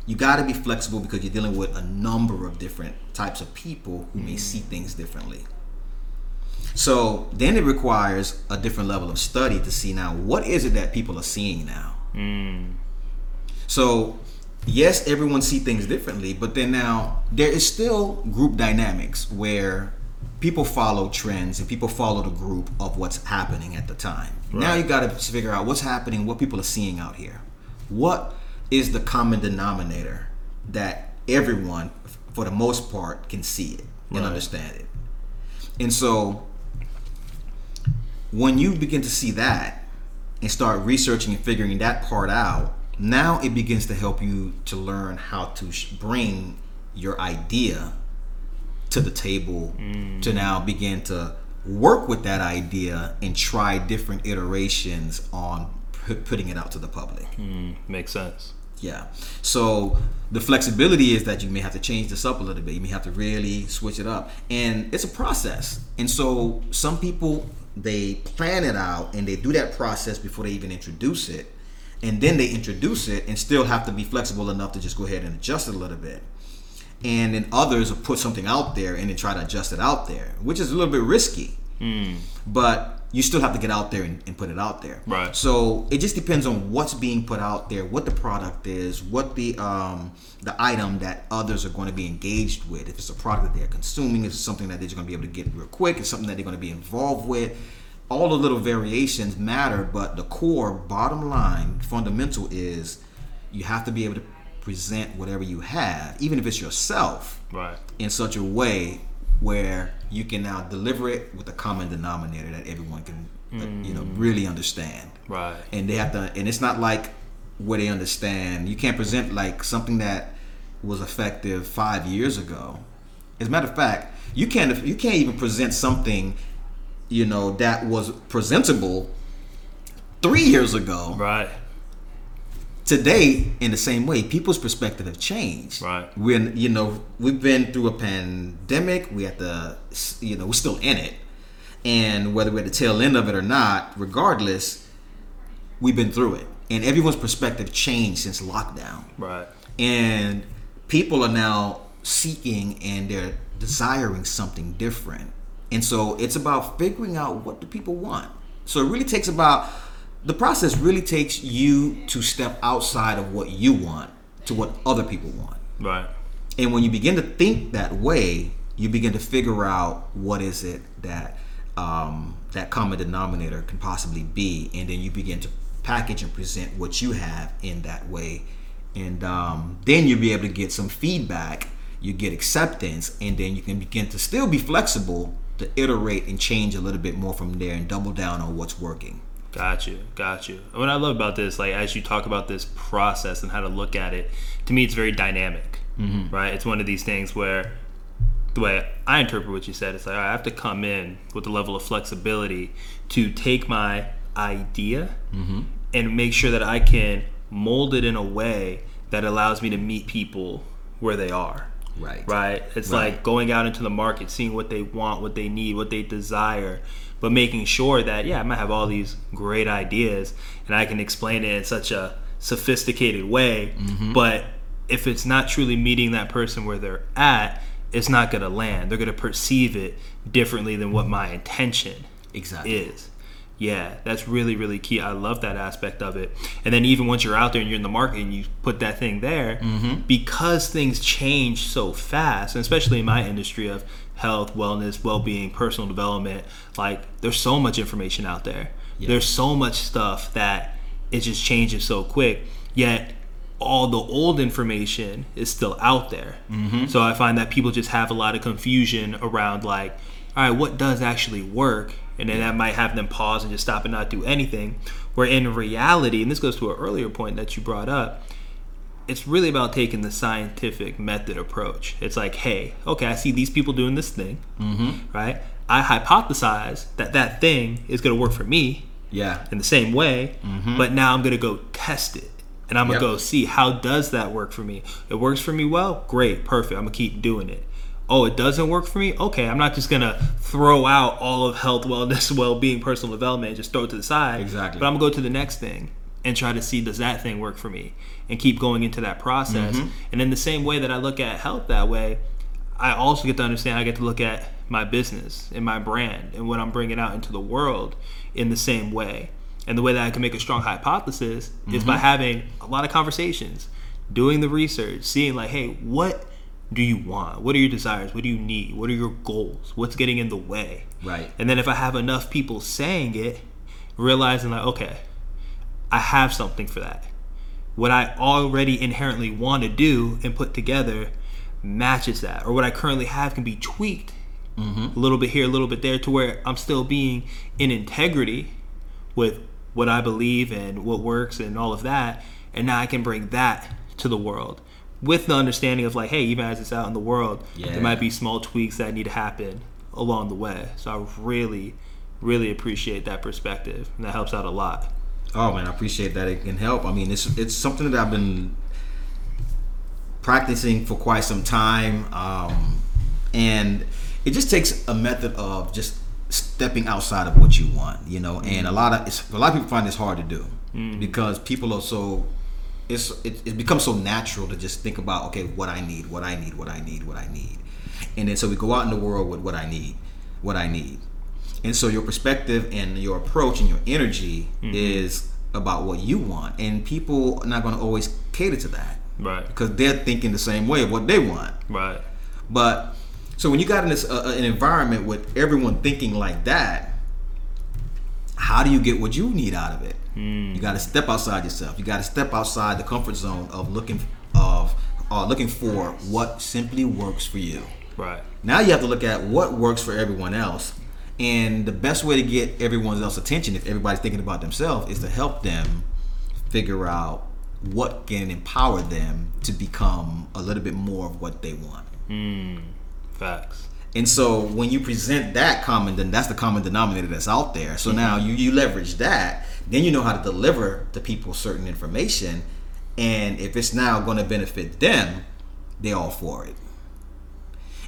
you got to be flexible because you're dealing with a number of different types of people who may see things differently. So then it requires a different level of study to see now, what is it that people are seeing now? So yes, everyone see things differently, but then now there is still group dynamics where people follow trends and people follow the group of what's happening at the time. Right. Now you got to figure out what's happening, what people are seeing out here. What is the common denominator that everyone, for the most part, can see it and understand it? And so when you begin to see that and start researching and figuring that part out, now it begins to help you to learn how to bring your idea to the table to now begin to work with that idea and try different iterations on putting it out to the public. Makes sense. Yeah. So the flexibility is that you may have to change this up a little bit. You may have to really switch it up. And it's a process. And so some people, they plan it out and they do that process before they even introduce it. And then they introduce it and still have to be flexible enough to just go ahead and adjust it a little bit. And then others will put something out there and then try to adjust it out there, which is a little bit risky. But you still have to get out there and put it out there. Right. So it just depends on what's being put out there, what the product is, what the item that others are going to be engaged with. If it's a product that they're consuming, if it's something that they're just going to be able to get real quick, it's something that they're going to be involved with. All the little variations matter, but the core bottom line fundamental is you have to be able to present whatever you have, even if it's yourself, right, in such a way where you can now deliver it with a common denominator that everyone can really understand. Right. And they have to, and it's not like where they understand. You can't present like something that was effective 5 years ago. As a matter of fact, you can't even present something, that was presentable 3 years ago. Right. Today, in the same way, people's perspective have changed. Right. We've been through a pandemic. We have to, we're still in it. And whether we're at the tail end of it or not, regardless, we've been through it. And everyone's perspective changed since lockdown. Right. And people are now seeking and they're desiring something different. And so it's about figuring out what do people want. So it really takes the process really takes you to step outside of what you want to what other people want. Right. And when you begin to think that way, you begin to figure out what is it that that common denominator can possibly be. And then you begin to package and present what you have in that way. And then you'll be able to get some feedback. You get acceptance. And then you can begin to still be flexible to iterate and change a little bit more from there and double down on what's working. Got you. What I love about this, like as you talk about this process and how to look at it, to me it's very dynamic, right? It's one of these things where the way I interpret what you said, it's like I have to come in with a level of flexibility to take my idea and make sure that I can mold it in a way that allows me to meet people where they are. Right. It's like going out into the market, seeing what they want, what they need, what they desire, but making sure that, I might have all these great ideas and I can explain it in such a sophisticated way, but if it's not truly meeting that person where they're at, it's not going to land. They're going to perceive it differently than what my intention is. Yeah, that's really, really key. I love that aspect of it. And then even once you're out there and you're in the market and you put that thing there, because things change so fast, and especially in my industry of health, wellness, well-being, personal development, like there's so much information out there. Yeah. There's so much stuff that it just changes so quick, yet all the old information is still out there. So I find that people just have a lot of confusion around like, all right, what does actually work? And then that might have them pause and just stop and not do anything. Where in reality, and this goes to an earlier point that you brought up, it's really about taking the scientific method approach. It's like, hey, okay, I see these people doing this thing, right? I hypothesize that that thing is going to work for me in the same way, but now I'm going to go test it. And I'm going to go see, how does that work for me? It works for me well? Great, perfect. I'm going to keep doing it. Oh, it doesn't work for me? Okay, I'm not just going to throw out all of health, wellness, well-being, personal development and just throw it to the side. Exactly. But I'm going to go to the next thing and try to see, does that thing work for me? And keep going into that process. And in the same way that I look at health that way, I also get to understand, I get to look at my business and my brand and what I'm bringing out into the world in the same way. And the way that I can make a strong hypothesis is by having a lot of conversations, doing the research, seeing like, hey, what do you want? What are your desires? What do you need? What are your goals? What's getting in the way? Right. And then if I have enough people saying it, realizing like, okay, I have something for that. What I already inherently want to do and put together matches that. Or what I currently have can be tweaked a little bit here, a little bit there, to where I'm still being in integrity with what I believe and what works and all of that. And now I can bring that to the world. with the understanding of like, hey, even as it's out in the world, there might be small tweaks that need to happen along the way. So I really appreciate that perspective, and that helps out a lot. Oh man, I appreciate that it can help. I mean, it's something that I've been practicing for quite some time, and it just takes a method of just stepping outside of what you want, you know. And a lot of people find this hard to do because people are so. It becomes so natural to just think about, okay, what I need, and then so we go out in the world with what I need. And so your perspective and your approach and your energy is about what you want, and people are not going to always cater to that, right? Because they're thinking the same way of what they want, right? But so when you got in this an environment with everyone thinking like that, how do you get what you need out of it? You got to step outside yourself. You got to step outside the comfort zone of looking for what simply works for you. Right. Now you have to look at what works for everyone else. And the best way to get everyone else's attention, if everybody's thinking about themselves, is to help them figure out what can empower them to become a little bit more of what they want. Facts. And so when you present that common, then that's the common denominator that's out there. So now you leverage that. Then you know how to deliver to people certain information. And if it's now going to benefit them, they're all for it.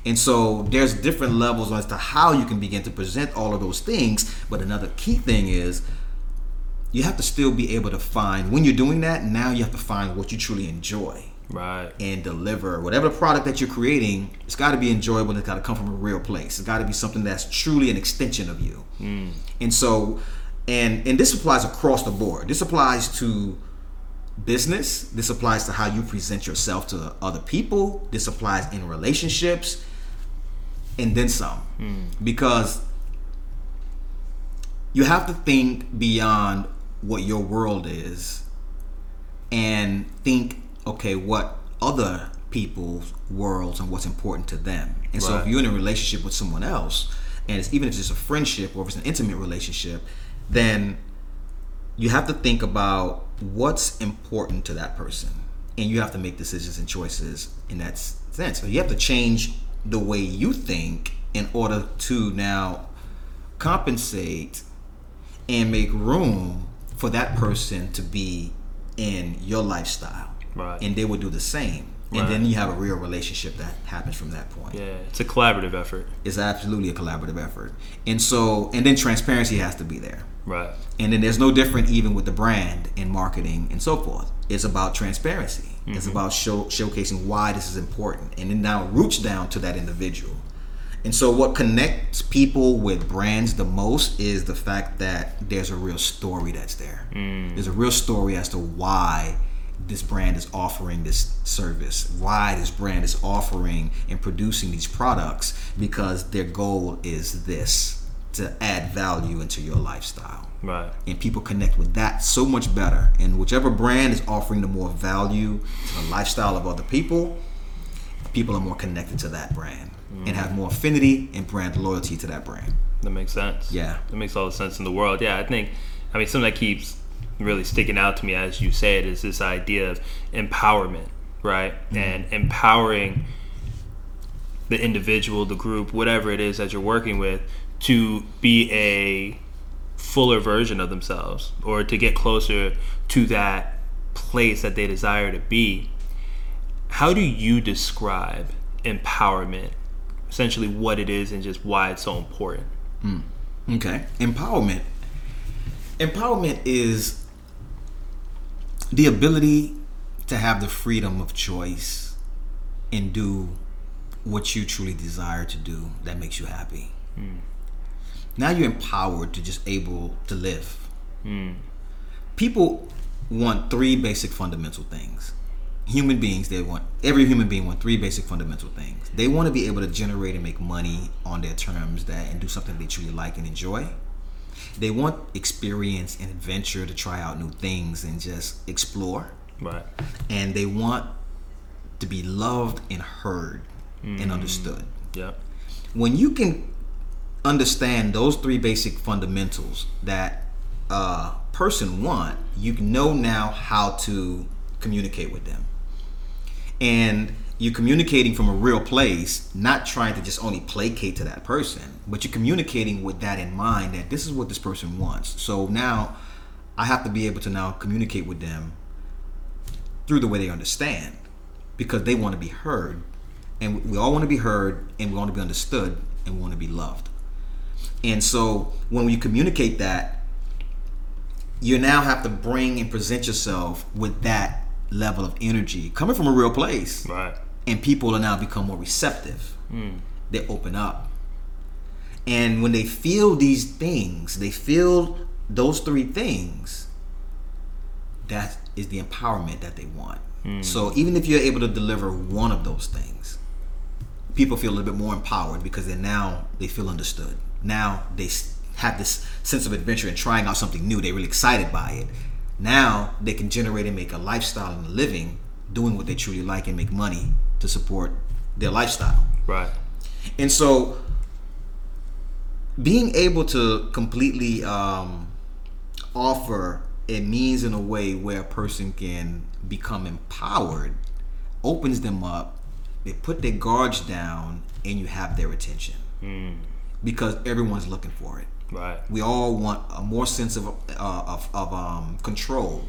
And so there's different levels as to how you can begin to present all of those things. But another key thing is you have to still be able to find, when you're doing that, now you have to find what you truly enjoy. Right. And deliver whatever product that you're creating, it's got to be enjoyable, and it's got to come from a real place. It's got to be something that's truly an extension of you. And so, and this applies across the board. This applies to business. This applies to how you present yourself to other people. This applies in relationships, and then some. Because you have to think beyond what your world is and think, okay, what other people's worlds and what's important to them. And so if you're in a relationship with someone else, and it's, even if it's a friendship or if it's an intimate relationship, then you have to think about what's important to that person. And you have to make decisions and choices in that sense. So you have to change the way you think in order to now compensate and make room for that person to be in your lifestyle. Right. And they will do the same. Right. And then you have a real relationship that happens from that point. Yeah, it's a collaborative effort. It's absolutely a collaborative effort. And so, and then transparency has to be there. Right. And then there's no different even with the brand and marketing and so forth. It's about transparency. It's about showcasing why this is important. And then now roots down to that individual. And so what connects people with brands the most is the fact that there's a real story that's there. There's a real story as to why this brand is offering this service, why this brand is offering and producing these products, because their goal is this, to add value into your lifestyle. Right. And people connect with that so much better. And whichever brand is offering the more value to the lifestyle of other people, people are more connected to that brand and have more affinity and brand loyalty to that brand. That makes sense. Yeah. That makes all the sense in the world. Yeah, I think, I mean, something that keeps really sticking out to me as you said is this idea of empowerment, right? And empowering the individual, the group, whatever it is that you're working with, to be a fuller version of themselves or to get closer to that place that they desire to be. How do you describe empowerment, essentially what it is and just why it's so important? Okay. Empowerment is the ability to have the freedom of choice and do what you truly desire to do that makes you happy. Now you're empowered to just able to live. People want three basic fundamental things. Human beings, every human being wants three basic fundamental things. They want to be able to generate and make money on their terms and do something they truly like and enjoy. They want experience and adventure to try out new things and just explore. Right. And they want to be loved and heard and understood. Yep. When you can understand those three basic fundamentals that a person wants, you know now how to communicate with them. and you're communicating from a real place, not trying to just only placate to that person, but you're communicating with that in mind, that this is what this person wants. So now I have to be able to now communicate with them through the way they understand, because they want to be heard, and we all want to be heard, and we want to be understood, and we want to be loved. And so when we communicate that, you now have to bring and present yourself with that level of energy coming from a real place. Right. And people are now become more receptive. They open up, and when they feel these things, they feel those three things, that is the empowerment that they want. So even if you're able to deliver one of those things, people feel a little bit more empowered, because they feel understood. Now they have this sense of adventure and trying out something new. They're really excited by it. Now they can generate and make a lifestyle and a living doing what they truly like, and make money to support their lifestyle. Right. And so being able to completely offer a means in a way where a person can become empowered opens them up. They put their guards down, and you have their attention. Because everyone's looking for it. Right. We all want a more sense of control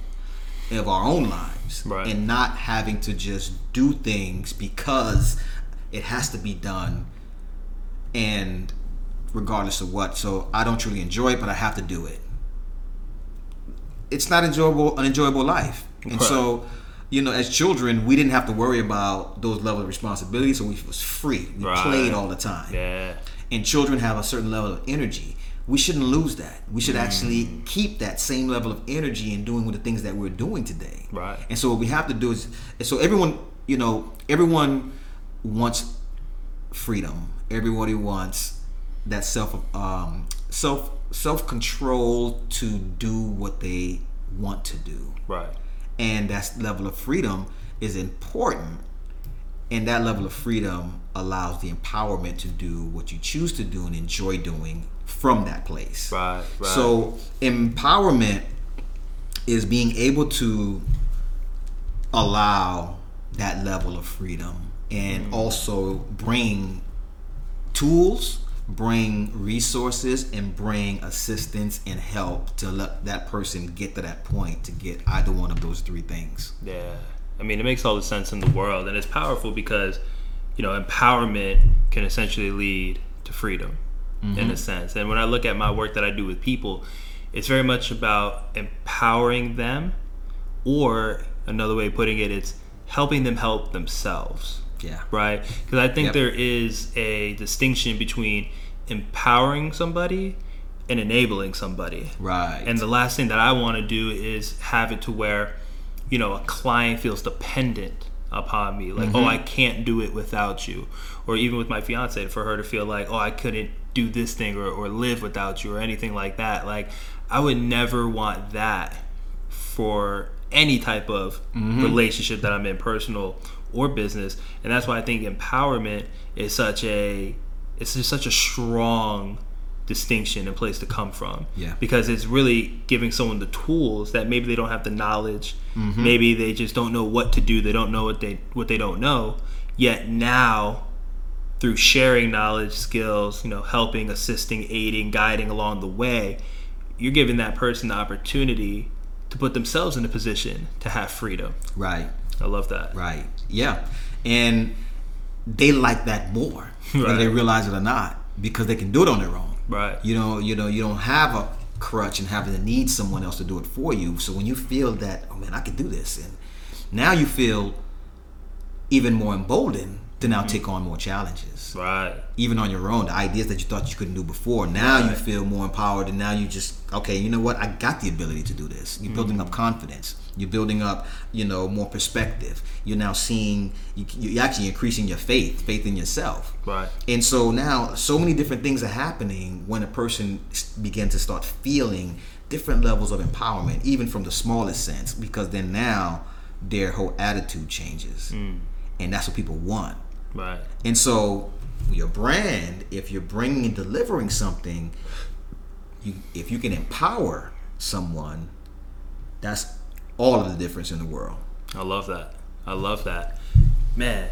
of our own lives, right, and not having to just do things because it has to be done, and regardless of what. So I don't truly enjoy it, but I have to do it. It's not enjoyable, an enjoyable life. And right. So, you know, as children, we didn't have to worry about those levels of responsibility, so we was free. We right. played all the time. Yeah. And children have a certain level of energy. We shouldn't lose that. We should actually keep that same level of energy in doing the things that we're doing today. Right. And so what we have to do is, so everyone wants freedom. Everybody wants that self control to do what they want to do. Right. And that level of freedom is important. And that level of freedom allows the empowerment to do what you choose to do and enjoy doing from that place. Right, right. So empowerment is being able to allow that level of freedom, and also bring tools, bring resources, and bring assistance and help to let that person get to that point, to get either one of those three things. Yeah. I mean, it makes all the sense in the world, and it's powerful because, you know, empowerment can essentially lead to freedom, in a sense. And when I look at my work that I do with people, it's very much about empowering them, or another way of putting it, it's helping them help themselves. Yeah. Right? Because I think there is a distinction between empowering somebody and enabling somebody. Right. And the last thing that I want to do is have it to where, you know, a client feels dependent upon me, like, oh, I can't do it without you. Or even with my fiance, for her to feel like, oh, I couldn't do this thing or live without you or anything like that. Like, I would never want that for any type of relationship that I'm in, personal or business. And that's why I think empowerment is such a strong distinction and place to come from, because it's really giving someone the tools that maybe they don't have the knowledge, maybe they just don't know what to do, they don't know what they don't know, yet now through sharing knowledge, skills, you know, helping, assisting, aiding, guiding along the way, you're giving that person the opportunity to put themselves in a position to have freedom. Right. I love that. Right. Yeah. And they like that more, right, whether they realize it or not, because they can do it on their own. Right. You know, you don't have a crutch and having to need someone else to do it for you. So when you feel that, oh man, I can do this, and now you feel even more emboldened to now take on more challenges. Right. Even on your own, the ideas that you thought you couldn't do before, now you feel more empowered, and now you just, okay, you know what? I got the ability to do this. You're building up confidence. You're building up, you know, more perspective. You're now seeing, you're actually increasing your faith in yourself. Right. And so now so many different things are happening when a person begins to start feeling different levels of empowerment, even from the smallest sense, because then now their whole attitude changes. And that's what people want. Right. And so your brand, if you're bringing and delivering something, if you can empower someone, that's all of the difference in the world. I love that. man,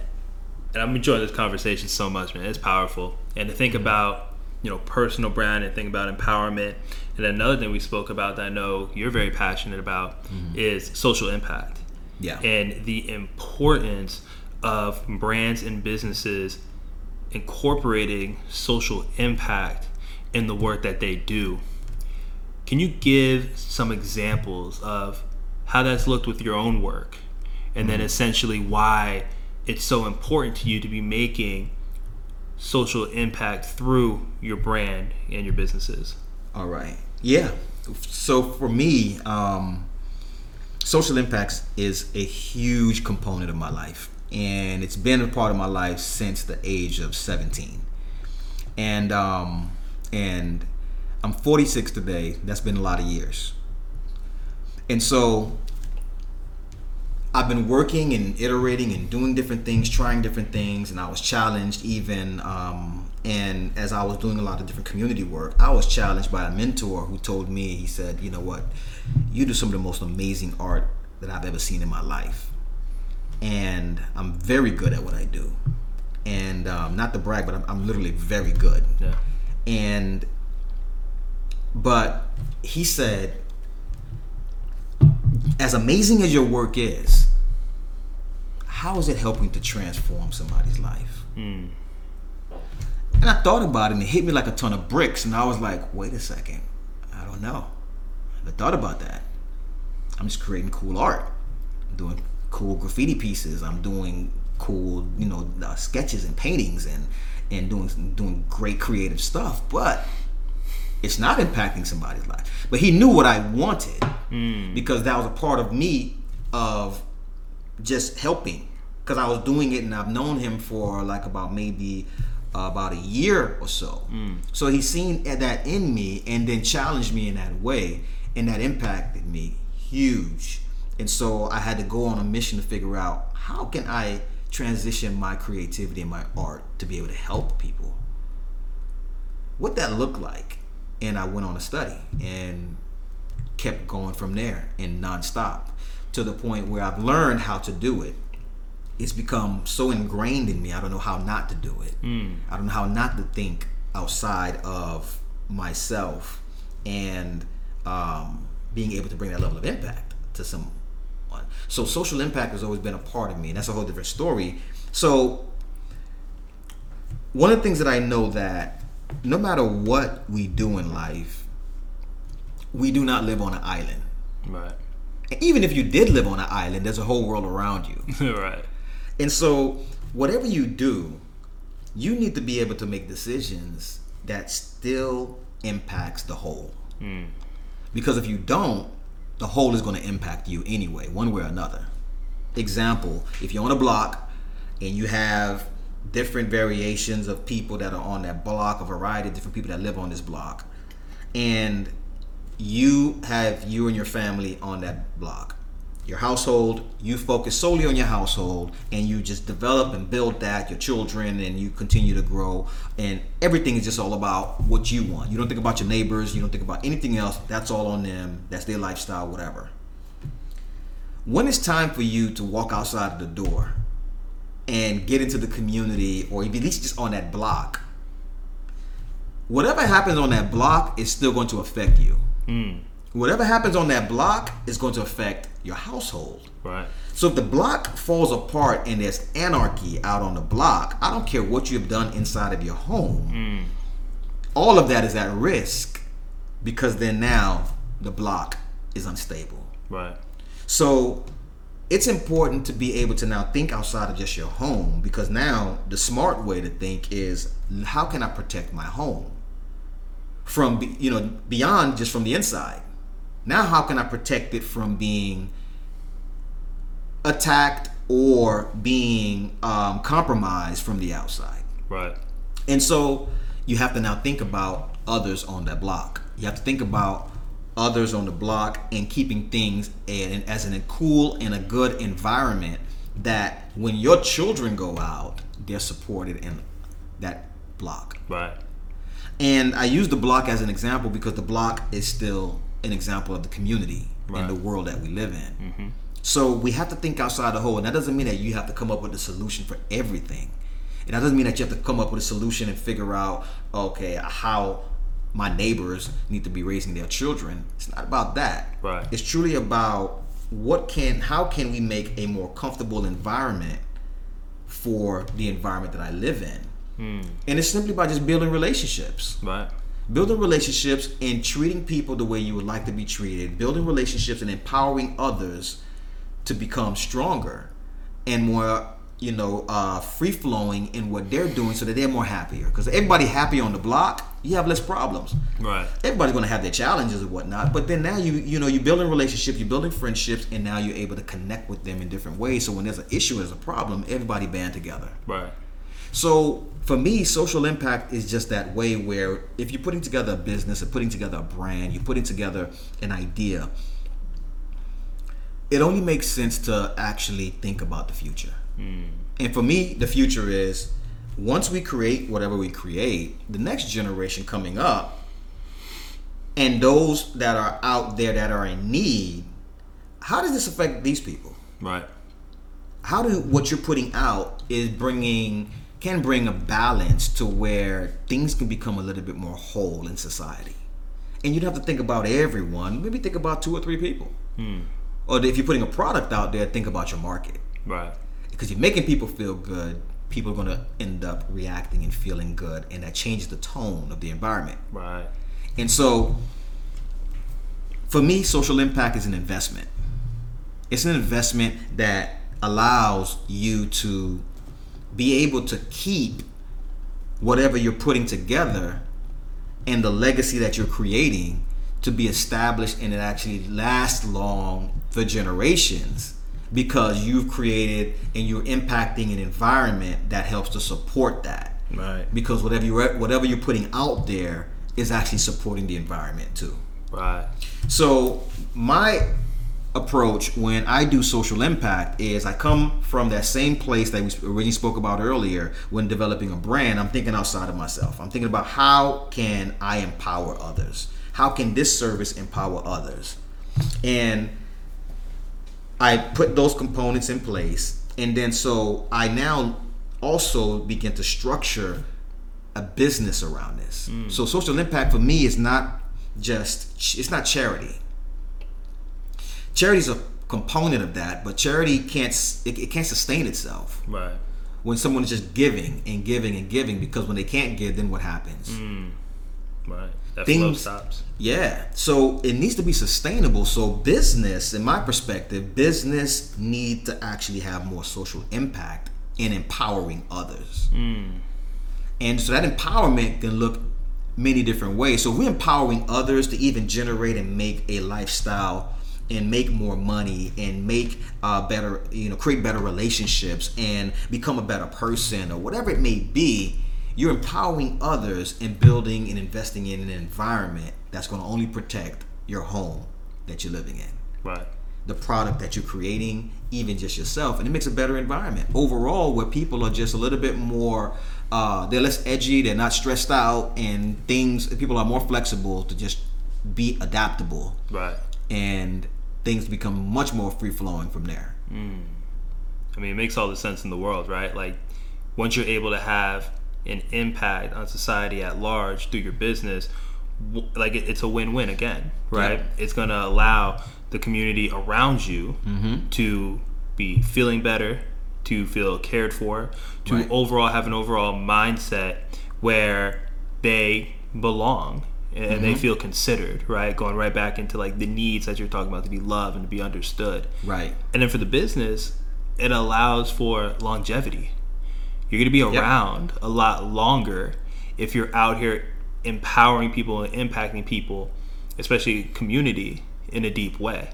and I'm enjoying this conversation so much, man. It's powerful. And to think about, you know, personal brand and think about empowerment. And another thing we spoke about that I know you're very passionate about is social impact. Yeah. And the importance of brands and businesses incorporating social impact in the work that they do. Can you give some examples of how that's looked with your own work? And then essentially why it's so important to you to be making social impact through your brand and your businesses. All right. Yeah. So for me, social impacts is a huge component of my life. And it's been a part of my life since the age of 17. And I'm 46 today. That's been a lot of years. And so I've been working and iterating and doing different things, trying different things, and I was challenged even, and as I was doing a lot of different community work, I was challenged by a mentor who told me, he said, you know what, you do some of the most amazing art that I've ever seen in my life. And I'm very good at what I do. And not to brag, but I'm literally very good. Yeah. And, but he said, as amazing as your work is, how is it helping to transform somebody's life? And I thought about it, and it hit me like a ton of bricks, and I was like, wait a second, I don't know. I thought about that. I'm just creating cool art. I'm doing cool graffiti pieces. I'm doing cool, you know, sketches and paintings and doing great creative stuff, but it's not impacting somebody's life. But he knew what I wanted because that was a part of me of just helping, because I was doing it, and I've known him for like about maybe about a year or so. So he's seen that in me and then challenged me in that way, and that impacted me huge. And so I had to go on a mission to figure out how can I transition my creativity and my art to be able to help people. What that look like? And I went on a study and kept going from there and nonstop to the point where I've learned how to do it. It's become so ingrained in me. I don't know how not to do it. I don't know how not to think outside of myself and being able to bring that level of impact to someone. So social impact has always been a part of me, and that's a whole different story. So one of the things that I know that no matter what we do in life, we do not live on an island. Right. And even if you did live on an island, there's a whole world around you. Right. And so whatever you do, you need to be able to make decisions that still impacts the whole. Because if you don't, the whole is going to impact you anyway, one way or another. Example, if you're on a block and you have different variations of people that are on that block, a variety of different people that live on this block, and you have you and your family on that block, your household, you focus solely on your household, and you just develop and build that, your children, and you continue to grow, and everything is just all about what you want. You don't think about your neighbors, you don't think about anything else. That's all on them, that's their lifestyle, whatever. When it's time for you to walk outside of the door and get into the community, or at least just on that block, whatever happens on that block is still going to affect you. Whatever happens on that block is going to affect your household. Right. So if the block falls apart and there's anarchy out on the block, I don't care what you've done inside of your home, all of that is at risk, because then now the block is unstable. Right. So it's important to be able to now think outside of just your home, because now the smart way to think is, how can I protect my home from, you know, beyond just from the inside? Now how can I protect it from being attacked or being compromised from the outside? Right. And so you have to now think about others on that block. You have to think about others on the block and keeping things as in a cool and a good environment, that when your children go out, they're supported in that block. Right. And I use the block as an example because the block is still an example of the community and the world that we live in. Mm-hmm. So we have to think outside the whole, and that doesn't mean that you have to come up with a solution for everything. And that doesn't mean that you have to come up with a solution and figure out, okay, how my neighbors need to be raising their children. It's not about that. Right. It's truly about how can we make a more comfortable environment for the environment that I live in. Hmm. And it's simply by just building relationships. Right. Building relationships and treating people the way you would like to be treated. Building relationships and empowering others to become stronger and more, free-flowing in what they're doing so that they're more happier. Because everybody happy on the block, you have less problems. Right. Everybody's going to have their challenges and whatnot. But then now you're building relationships, you're building friendships, and now you're able to connect with them in different ways. So when there's an issue, there's a problem, everybody band together. Right. So for me, social impact is just that way where if you're putting together a business or putting together a brand, you're putting together an idea, it only makes sense to actually think about the future. Mm. And for me, the future is once we create whatever we create, the next generation coming up and those that are out there that are in need, how does this affect these people? Right. How do what you're putting out is can bring a balance to where things can become a little bit more whole in society? And you don't have to think about everyone. Maybe think about 2 or 3 people. Mm. Or if you're putting a product out there, think about your market. Right. Because you're making people feel good, people are going to end up reacting and feeling good, and that changes the tone of the environment. Right. And so, for me, social impact is an investment. It's an investment that allows you to be able to keep whatever you're putting together and the legacy that you're creating to be established, and it actually lasts long for generations, because you've created and you're impacting an environment that helps to support that. Right. Because whatever you're putting out there is actually supporting the environment too. Right. So my approach when I do social impact is I come from that same place that we originally spoke about earlier when developing a brand. I'm thinking outside of myself. I'm thinking about how can I empower others? How can this service empower others? And I put those components in place, and then so I now also begin to structure a business around this. Mm. So social impact for me is not just, it's not charity. Charity is a component of that, but charity can't sustain itself. Right. When someone is just giving and giving and giving, because when they can't give, then what happens? Mm. Right. That flow stops. Yeah. So it needs to be sustainable. So business, in my perspective, business need to actually have more social impact in empowering others. Mm. And so that empowerment can look many different ways. So we're empowering others to even generate and make a lifestyle and make more money and make better, create better relationships and become a better person or whatever it may be. You're empowering others and building and investing in an environment that's going to only protect your home that you're living in. Right. The product that you're creating, even just yourself, and it makes a better environment overall where people are just a little bit more, they're less edgy, they're not stressed out, and people are more flexible to just be adaptable. Right. And things become much more free-flowing from there. Mm. I mean, it makes all the sense in the world, right? Like, once you're able to have an impact on society at large through your business, like it's a win-win again, right? Yeah. It's going to allow the community around you mm-hmm. to be feeling better, to feel cared for, to right. overall have an overall mindset where they belong and mm-hmm. they feel considered, right? Going right back into like the needs that you're talking about, to be loved and to be understood. Right. And then for the business, it allows for longevity. You're going to be around yep. a lot longer if you're out here empowering people and impacting people, especially community, in a deep way.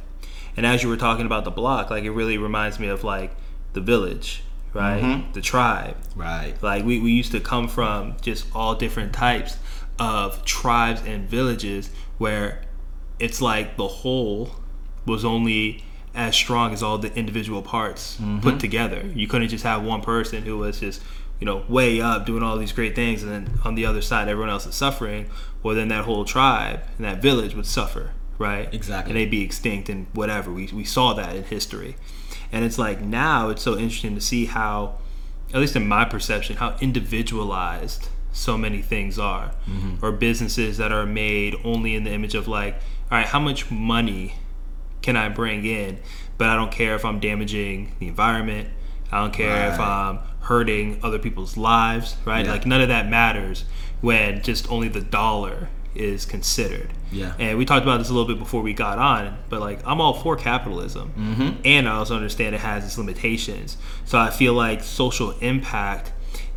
And as you were talking about the block, like it really reminds me of like the village, right? Mm-hmm. The tribe. Right. Like we used to come from just all different types of tribes and villages where it's like the whole was only as strong as all the individual parts mm-hmm. put together. You couldn't just have one person who was just, way up doing all these great things and then on the other side everyone else is suffering. Well, then that whole tribe and that village would suffer. right? Exactly. And they'd be extinct and whatever. We saw that in history. And it's like now it's so interesting to see how, at least in my perception, how individualized so many things are. Mm-hmm. Or businesses that are made only in the image of like, all right, how much money can I bring in? But I don't care if I'm damaging the environment. I don't care if I'm hurting other people's lives, right? Yeah. Like none of that matters when just only the dollar is considered. Yeah. And we talked about this a little bit before we got on, but like I'm all for capitalism. Mm-hmm. And I also understand it has its limitations. So I feel like social impact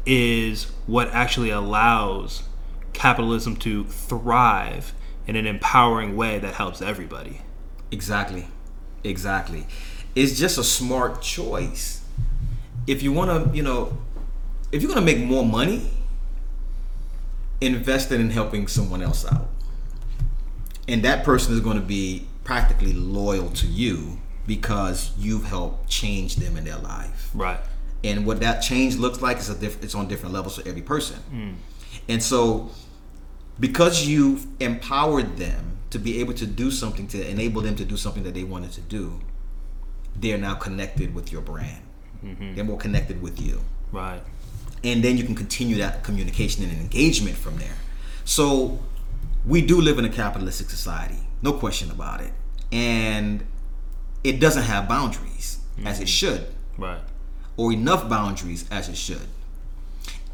is what actually allows capitalism to thrive in an empowering way that helps everybody. Exactly. Exactly. It's just a smart choice. If you want to, you know, if you're going to make more money, invest in helping someone else out. And that person is going to be practically loyal to you because you've helped change them in their life. Right. And what that change looks like is it's on different levels for every person. Mm. And so because you've empowered them to be able to do something, to enable them to do something that they wanted to do, they're now connected with your brand. Mm-hmm. They're more connected with you. Right. And then you can continue that communication and engagement from there. So we do live in a capitalistic society, no question about it. And it doesn't have boundaries, mm-hmm. as it should. Right. Or enough boundaries as it should.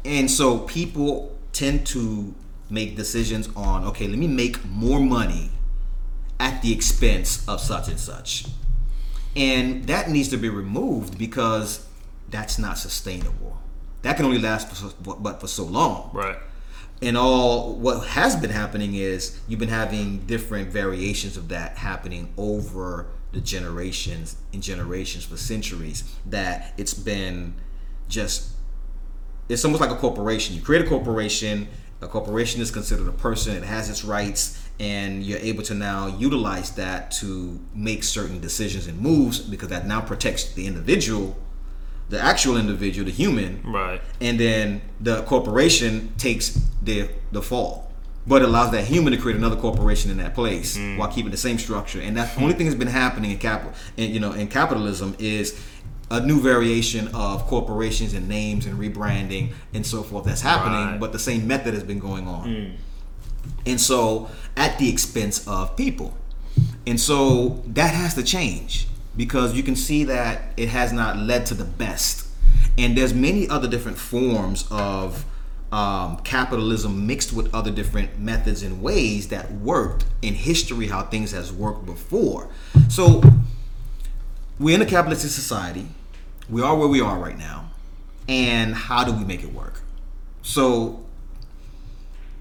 And so people tend to make decisions on, okay, let me make more money at the expense of such and such. And that needs to be removed because that's not sustainable. That can only last for so long. Right. And all what has been happening is you've been having different variations of that happening over the generations and generations for centuries, that it's been just, it's almost like a corporation. You create a corporation is considered a person, it has its rights, and you're able to now utilize that to make certain decisions and moves because that now protects the individual, the actual individual, the human. Right. And then the corporation takes the fall, but it allows that human to create another corporation in that place, mm. while keeping the same structure. And that's the only thing that's been happening in capitalism is a new variation of corporations and names and rebranding and so forth that's happening, right. but the same method has been going on. Mm. And so at the expense of people. And so that has to change because you can see that it has not led to the best. And there's many other different forms of capitalism mixed with other different methods and ways that worked in history, how things has worked before. So we're in a capitalistic society. We are where we are right now. And how do we make it work? So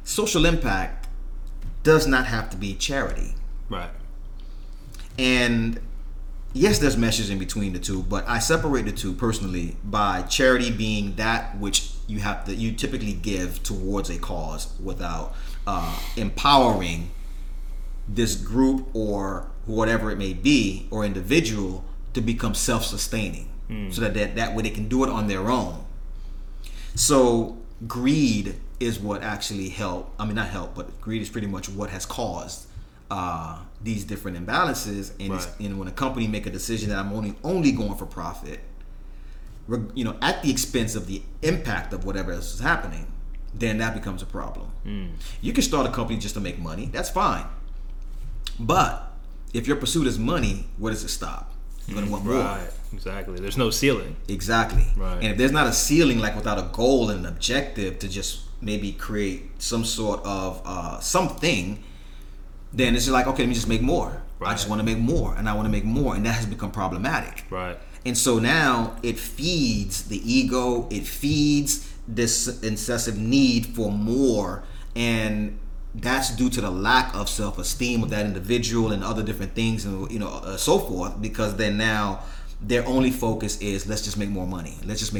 social impact does not have to be charity. Right. And yes, there's meshes in between the two, but I separate the two personally by charity being that which you typically give towards a cause without empowering this group or whatever it may be or individual to become self-sustaining, so that way they can do it on their own. So greed is what actually greed is pretty much what has caused these different imbalances. And, right. and when a company make a decision that I'm only going for profit, at the expense of the impact of whatever else is happening, then that becomes a problem. Mm. You can start a company just to make money. That's fine. But if your pursuit is money, where does it stop? You're going to want more. Right. Exactly. There's no ceiling. Exactly. Right. And if there's not a ceiling, like without a goal and an objective to just maybe create some sort of something, then it's just like, okay, let me just make more. Right. I just want to make more, and I want to make more, and that has become problematic. Right. And so now it feeds the ego, it feeds this incessant need for more, and that's due to the lack of self-esteem of that individual and other different things and so forth, because then now their only focus is let's just make more money. It's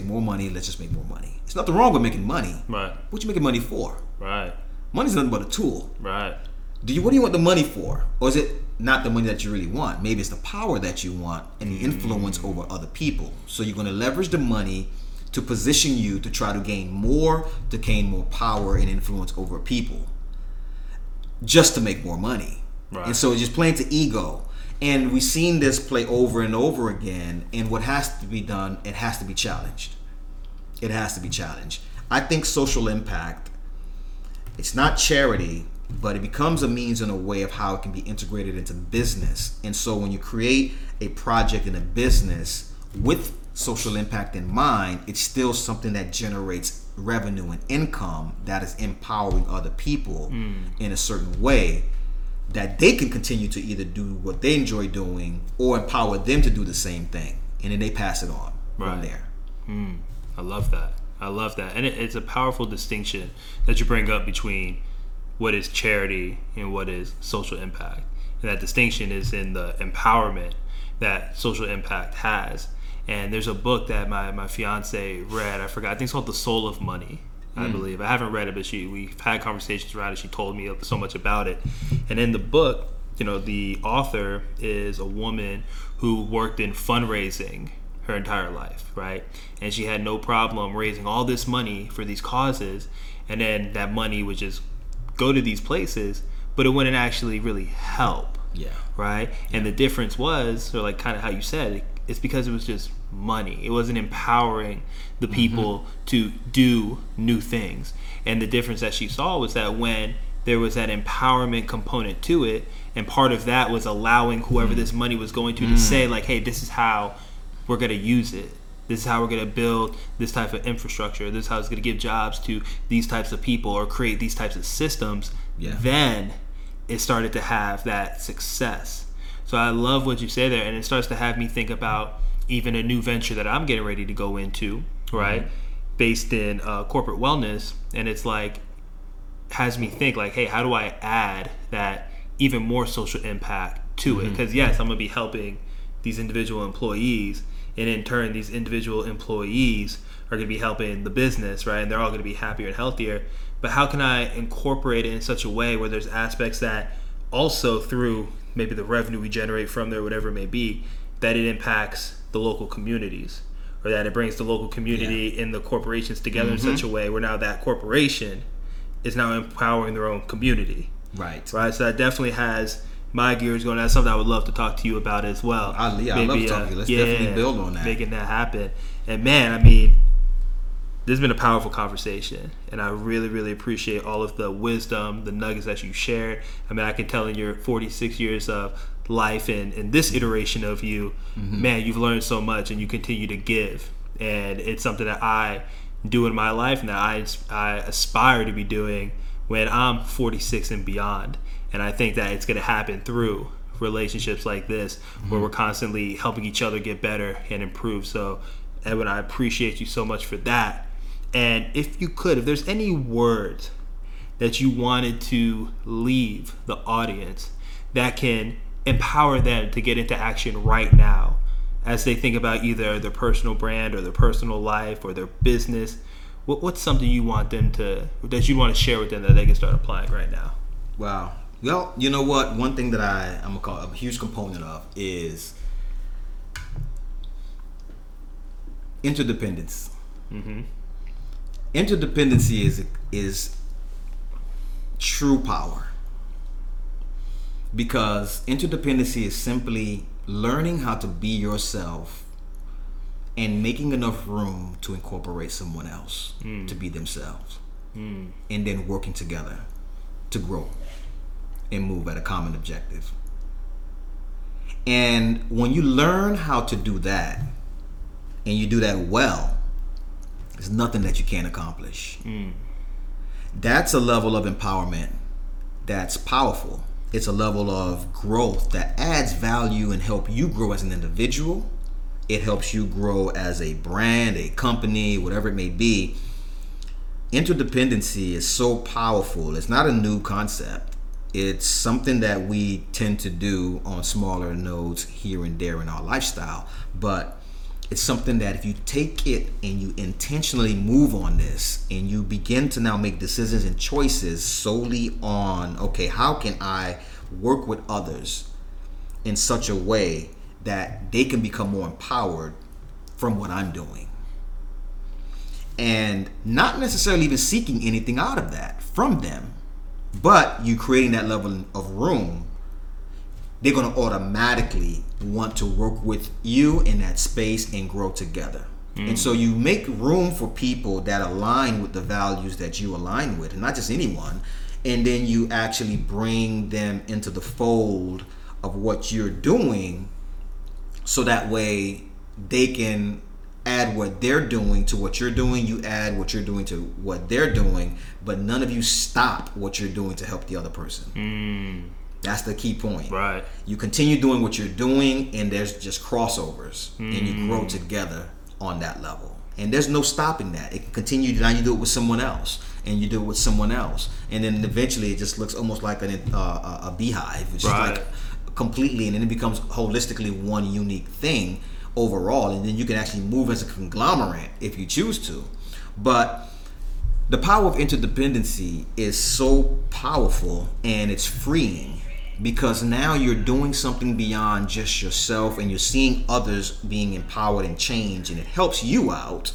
nothing wrong with making money. Right. What you making money for? Right. Money's nothing but a tool. Right. What do you want the money for? Or is it not the money that you really want? Maybe it's the power that you want and the influence over other people. So you're going to leverage the money to position you to try to gain more power and influence over people just to make more money. Right. And so it's just playing to ego. And we've seen this play over and over again. And what has to be done, it has to be challenged. It has to be challenged. I think social impact, it's not charity, but it becomes a means and a way of how it can be integrated into business. And so when you create a project in a business with social impact in mind, it's still something that generates revenue and income that is empowering other people in a certain way that they can continue to either do what they enjoy doing or empower them to do the same thing. And then they pass it on from there. I love that. I love that. And it's a powerful distinction that you bring up between what is charity and what is social impact. And that distinction is in the empowerment that social impact has. And there's a book that my fiance read. I forgot. I think it's called The Soul of Money, I believe. I haven't read it, but we've had conversations around it. She told me so much about it. And in the book, you know, the author is a woman who worked in fundraising her entire life, right? And she had no problem raising all this money for these causes, and then that money would just go to these places, but it wouldn't actually really help. Yeah. Right? Yeah. And the difference was, so like kind of how you said, it's because it was just money. It wasn't empowering the people to do new things. And the difference that she saw was that when there was that empowerment component to it, and part of that was allowing whoever this money was going to say like, hey, this is how we're going to use it. This is how we're going to build this type of infrastructure. This is how it's going to give jobs to these types of people or create these types of systems. Yeah. Then it started to have that success. So I love what you say there. And it starts to have me think about even a new venture that I'm getting ready to go into, right? Based in corporate wellness. And it's like, has me think like, hey, how do I add that even more social impact to it? Because yes, I'm going to be helping these individual employees, and in turn these individual employees are going to be helping the business, right? And they're all going to be happier and healthier. But how can I incorporate it in such a way where there's aspects that also through maybe the revenue we generate from there, whatever it may be, that it impacts the local communities, or that it brings the local community and the corporations together in such a way where now that corporation is now empowering their own community. Right. So that definitely has my gear is going. That's something I would love to talk to you about as well. I love talking to you. Let's definitely build on that. Making that happen. And man, I mean, this has been a powerful conversation. And I really, really appreciate all of the wisdom, the nuggets that you shared. I mean, I can tell in your 46 years of life and this iteration of you, man, you've learned so much and you continue to give. And it's something that I do in my life and that I aspire to be doing when I'm 46 and beyond. And I think that it's going to happen through relationships like this, where we're constantly helping each other get better and improve. So, Edwin, I appreciate you so much for that. And if you could, if there's any words that you wanted to leave the audience that can empower them to get into action right now as they think about either their personal brand or their personal life or their business, what's something you want them to, that you want to share with them that they can start applying right now? Wow. Well, you know what? One thing that I'm gonna call a huge component of is interdependence. Interdependency is true power, because interdependency is simply learning how to be yourself and making enough room to incorporate someone else to be themselves, and then working together to grow and move at a common objective. And when you learn how to do that, and you do that well, there's nothing that you can't accomplish. That's a level of empowerment that's powerful. It's a level of growth that adds value and help you grow as an individual. It helps you grow as a brand, a company, whatever it may be. Interdependency is so powerful. It's not a new concept. It's something that we tend to do on smaller nodes here and there in our lifestyle, but it's something that if you take it and you intentionally move on this and you begin to now make decisions and choices solely on, okay, how can I work with others in such a way that they can become more empowered from what I'm doing? And not necessarily even seeking anything out of that from them, but you creating that level of room they're going to automatically want to work with you in that space and grow together. Mm. And so you make room for people that align with the values that you align with, and not just anyone. And then you actually bring them into the fold of what you're doing, so that way they can add what they're doing to what you're doing. You add what you're doing to what they're doing, but none of you stop what you're doing to help the other person. Mm. That's the key point. Right. You continue doing what you're doing, and there's just crossovers, and you grow together on that level. And there's no stopping that. It can continue. Now you do it with someone else, and you do it with someone else, and then eventually it just looks almost like a beehive. It's right. Just like completely, and then it becomes holistically one unique thing overall, and then you can actually move as a conglomerate if you choose to. But the power of interdependency is so powerful, and it's freeing, because now you're doing something beyond just yourself, and you're seeing others being empowered and changed, and it helps you out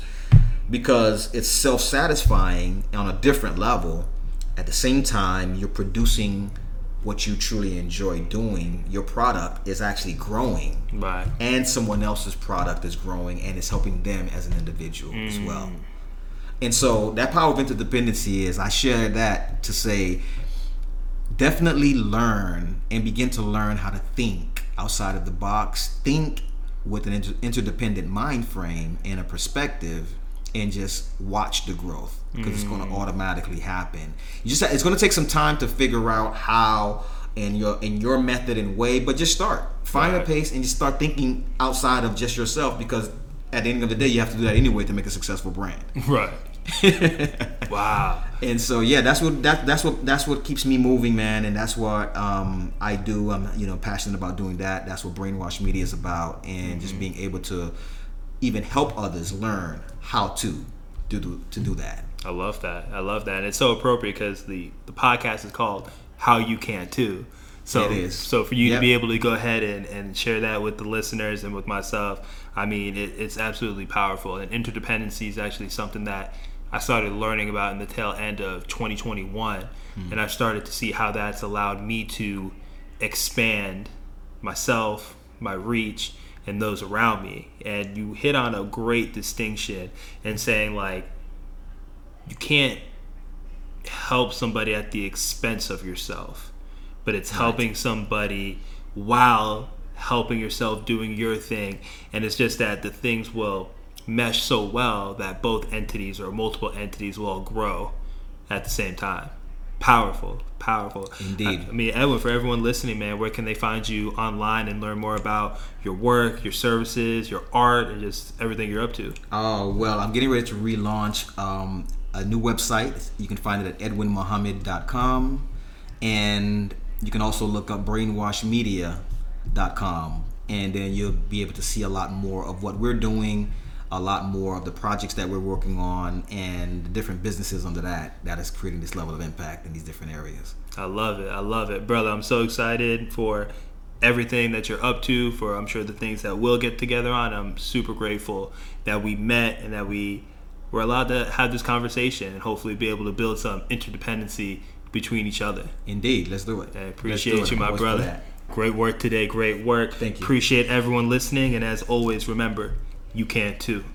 because it's self-satisfying on a different level. At the same time, you're producing what you truly enjoy doing. Your product is actually growing, right? And someone else's product is growing, and it's helping them as an individual as well. And so that power of interdependency is, I share that to say, definitely learn and begin to learn how to think outside of the box, think with an interdependent mind frame and a perspective, and just watch the growth, because it's going to automatically happen. It's going to take some time to figure out how and your method and way, but just start. Find a pace and just start thinking outside of just yourself, because at the end of the day, you have to do that anyway to make a successful brand. Right. Wow. And so yeah, that's what keeps me moving, man, and that's what I do. I'm passionate about doing that. That's what Brainwash Media is about, and just being able to even help others learn how to do that. I love that. And it's so appropriate, because the podcast is called How You Can Too. So it is. So for you to be able to go ahead and share that with the listeners and with myself, I mean, it's absolutely powerful. And interdependency is actually something that I started learning about in the tail end of 2021. And I've started to see how that's allowed me to expand myself, my reach, and those around me. And you hit on a great distinction in saying, like, you can't help somebody at the expense of yourself, but it's helping somebody while helping yourself, doing your thing. And it's just that the things will mesh so well that both entities or multiple entities will all grow at the same time. Powerful. Indeed. I mean, Edwin, for everyone listening, man, where can they find you online and learn more about your work, your services, your art, and just everything you're up to? Oh, well, I'm getting ready to relaunch a new website. You can find it at edwinmohammed.com. And you can also look up brainwashmedia.com. And then you'll be able to see a lot more of what we're doing, a lot more of the projects that we're working on, and the different businesses under that is creating this level of impact in these different areas. I love it. Brother, I'm so excited for everything that you're up to, for I'm sure the things that we'll get together on. I'm super grateful that we met and that we were allowed to have this conversation and hopefully be able to build some interdependency between each other. Indeed. Let's do it. I appreciate you, my brother. Great work today. Thank you. Appreciate everyone listening. And as always, remember, you can too.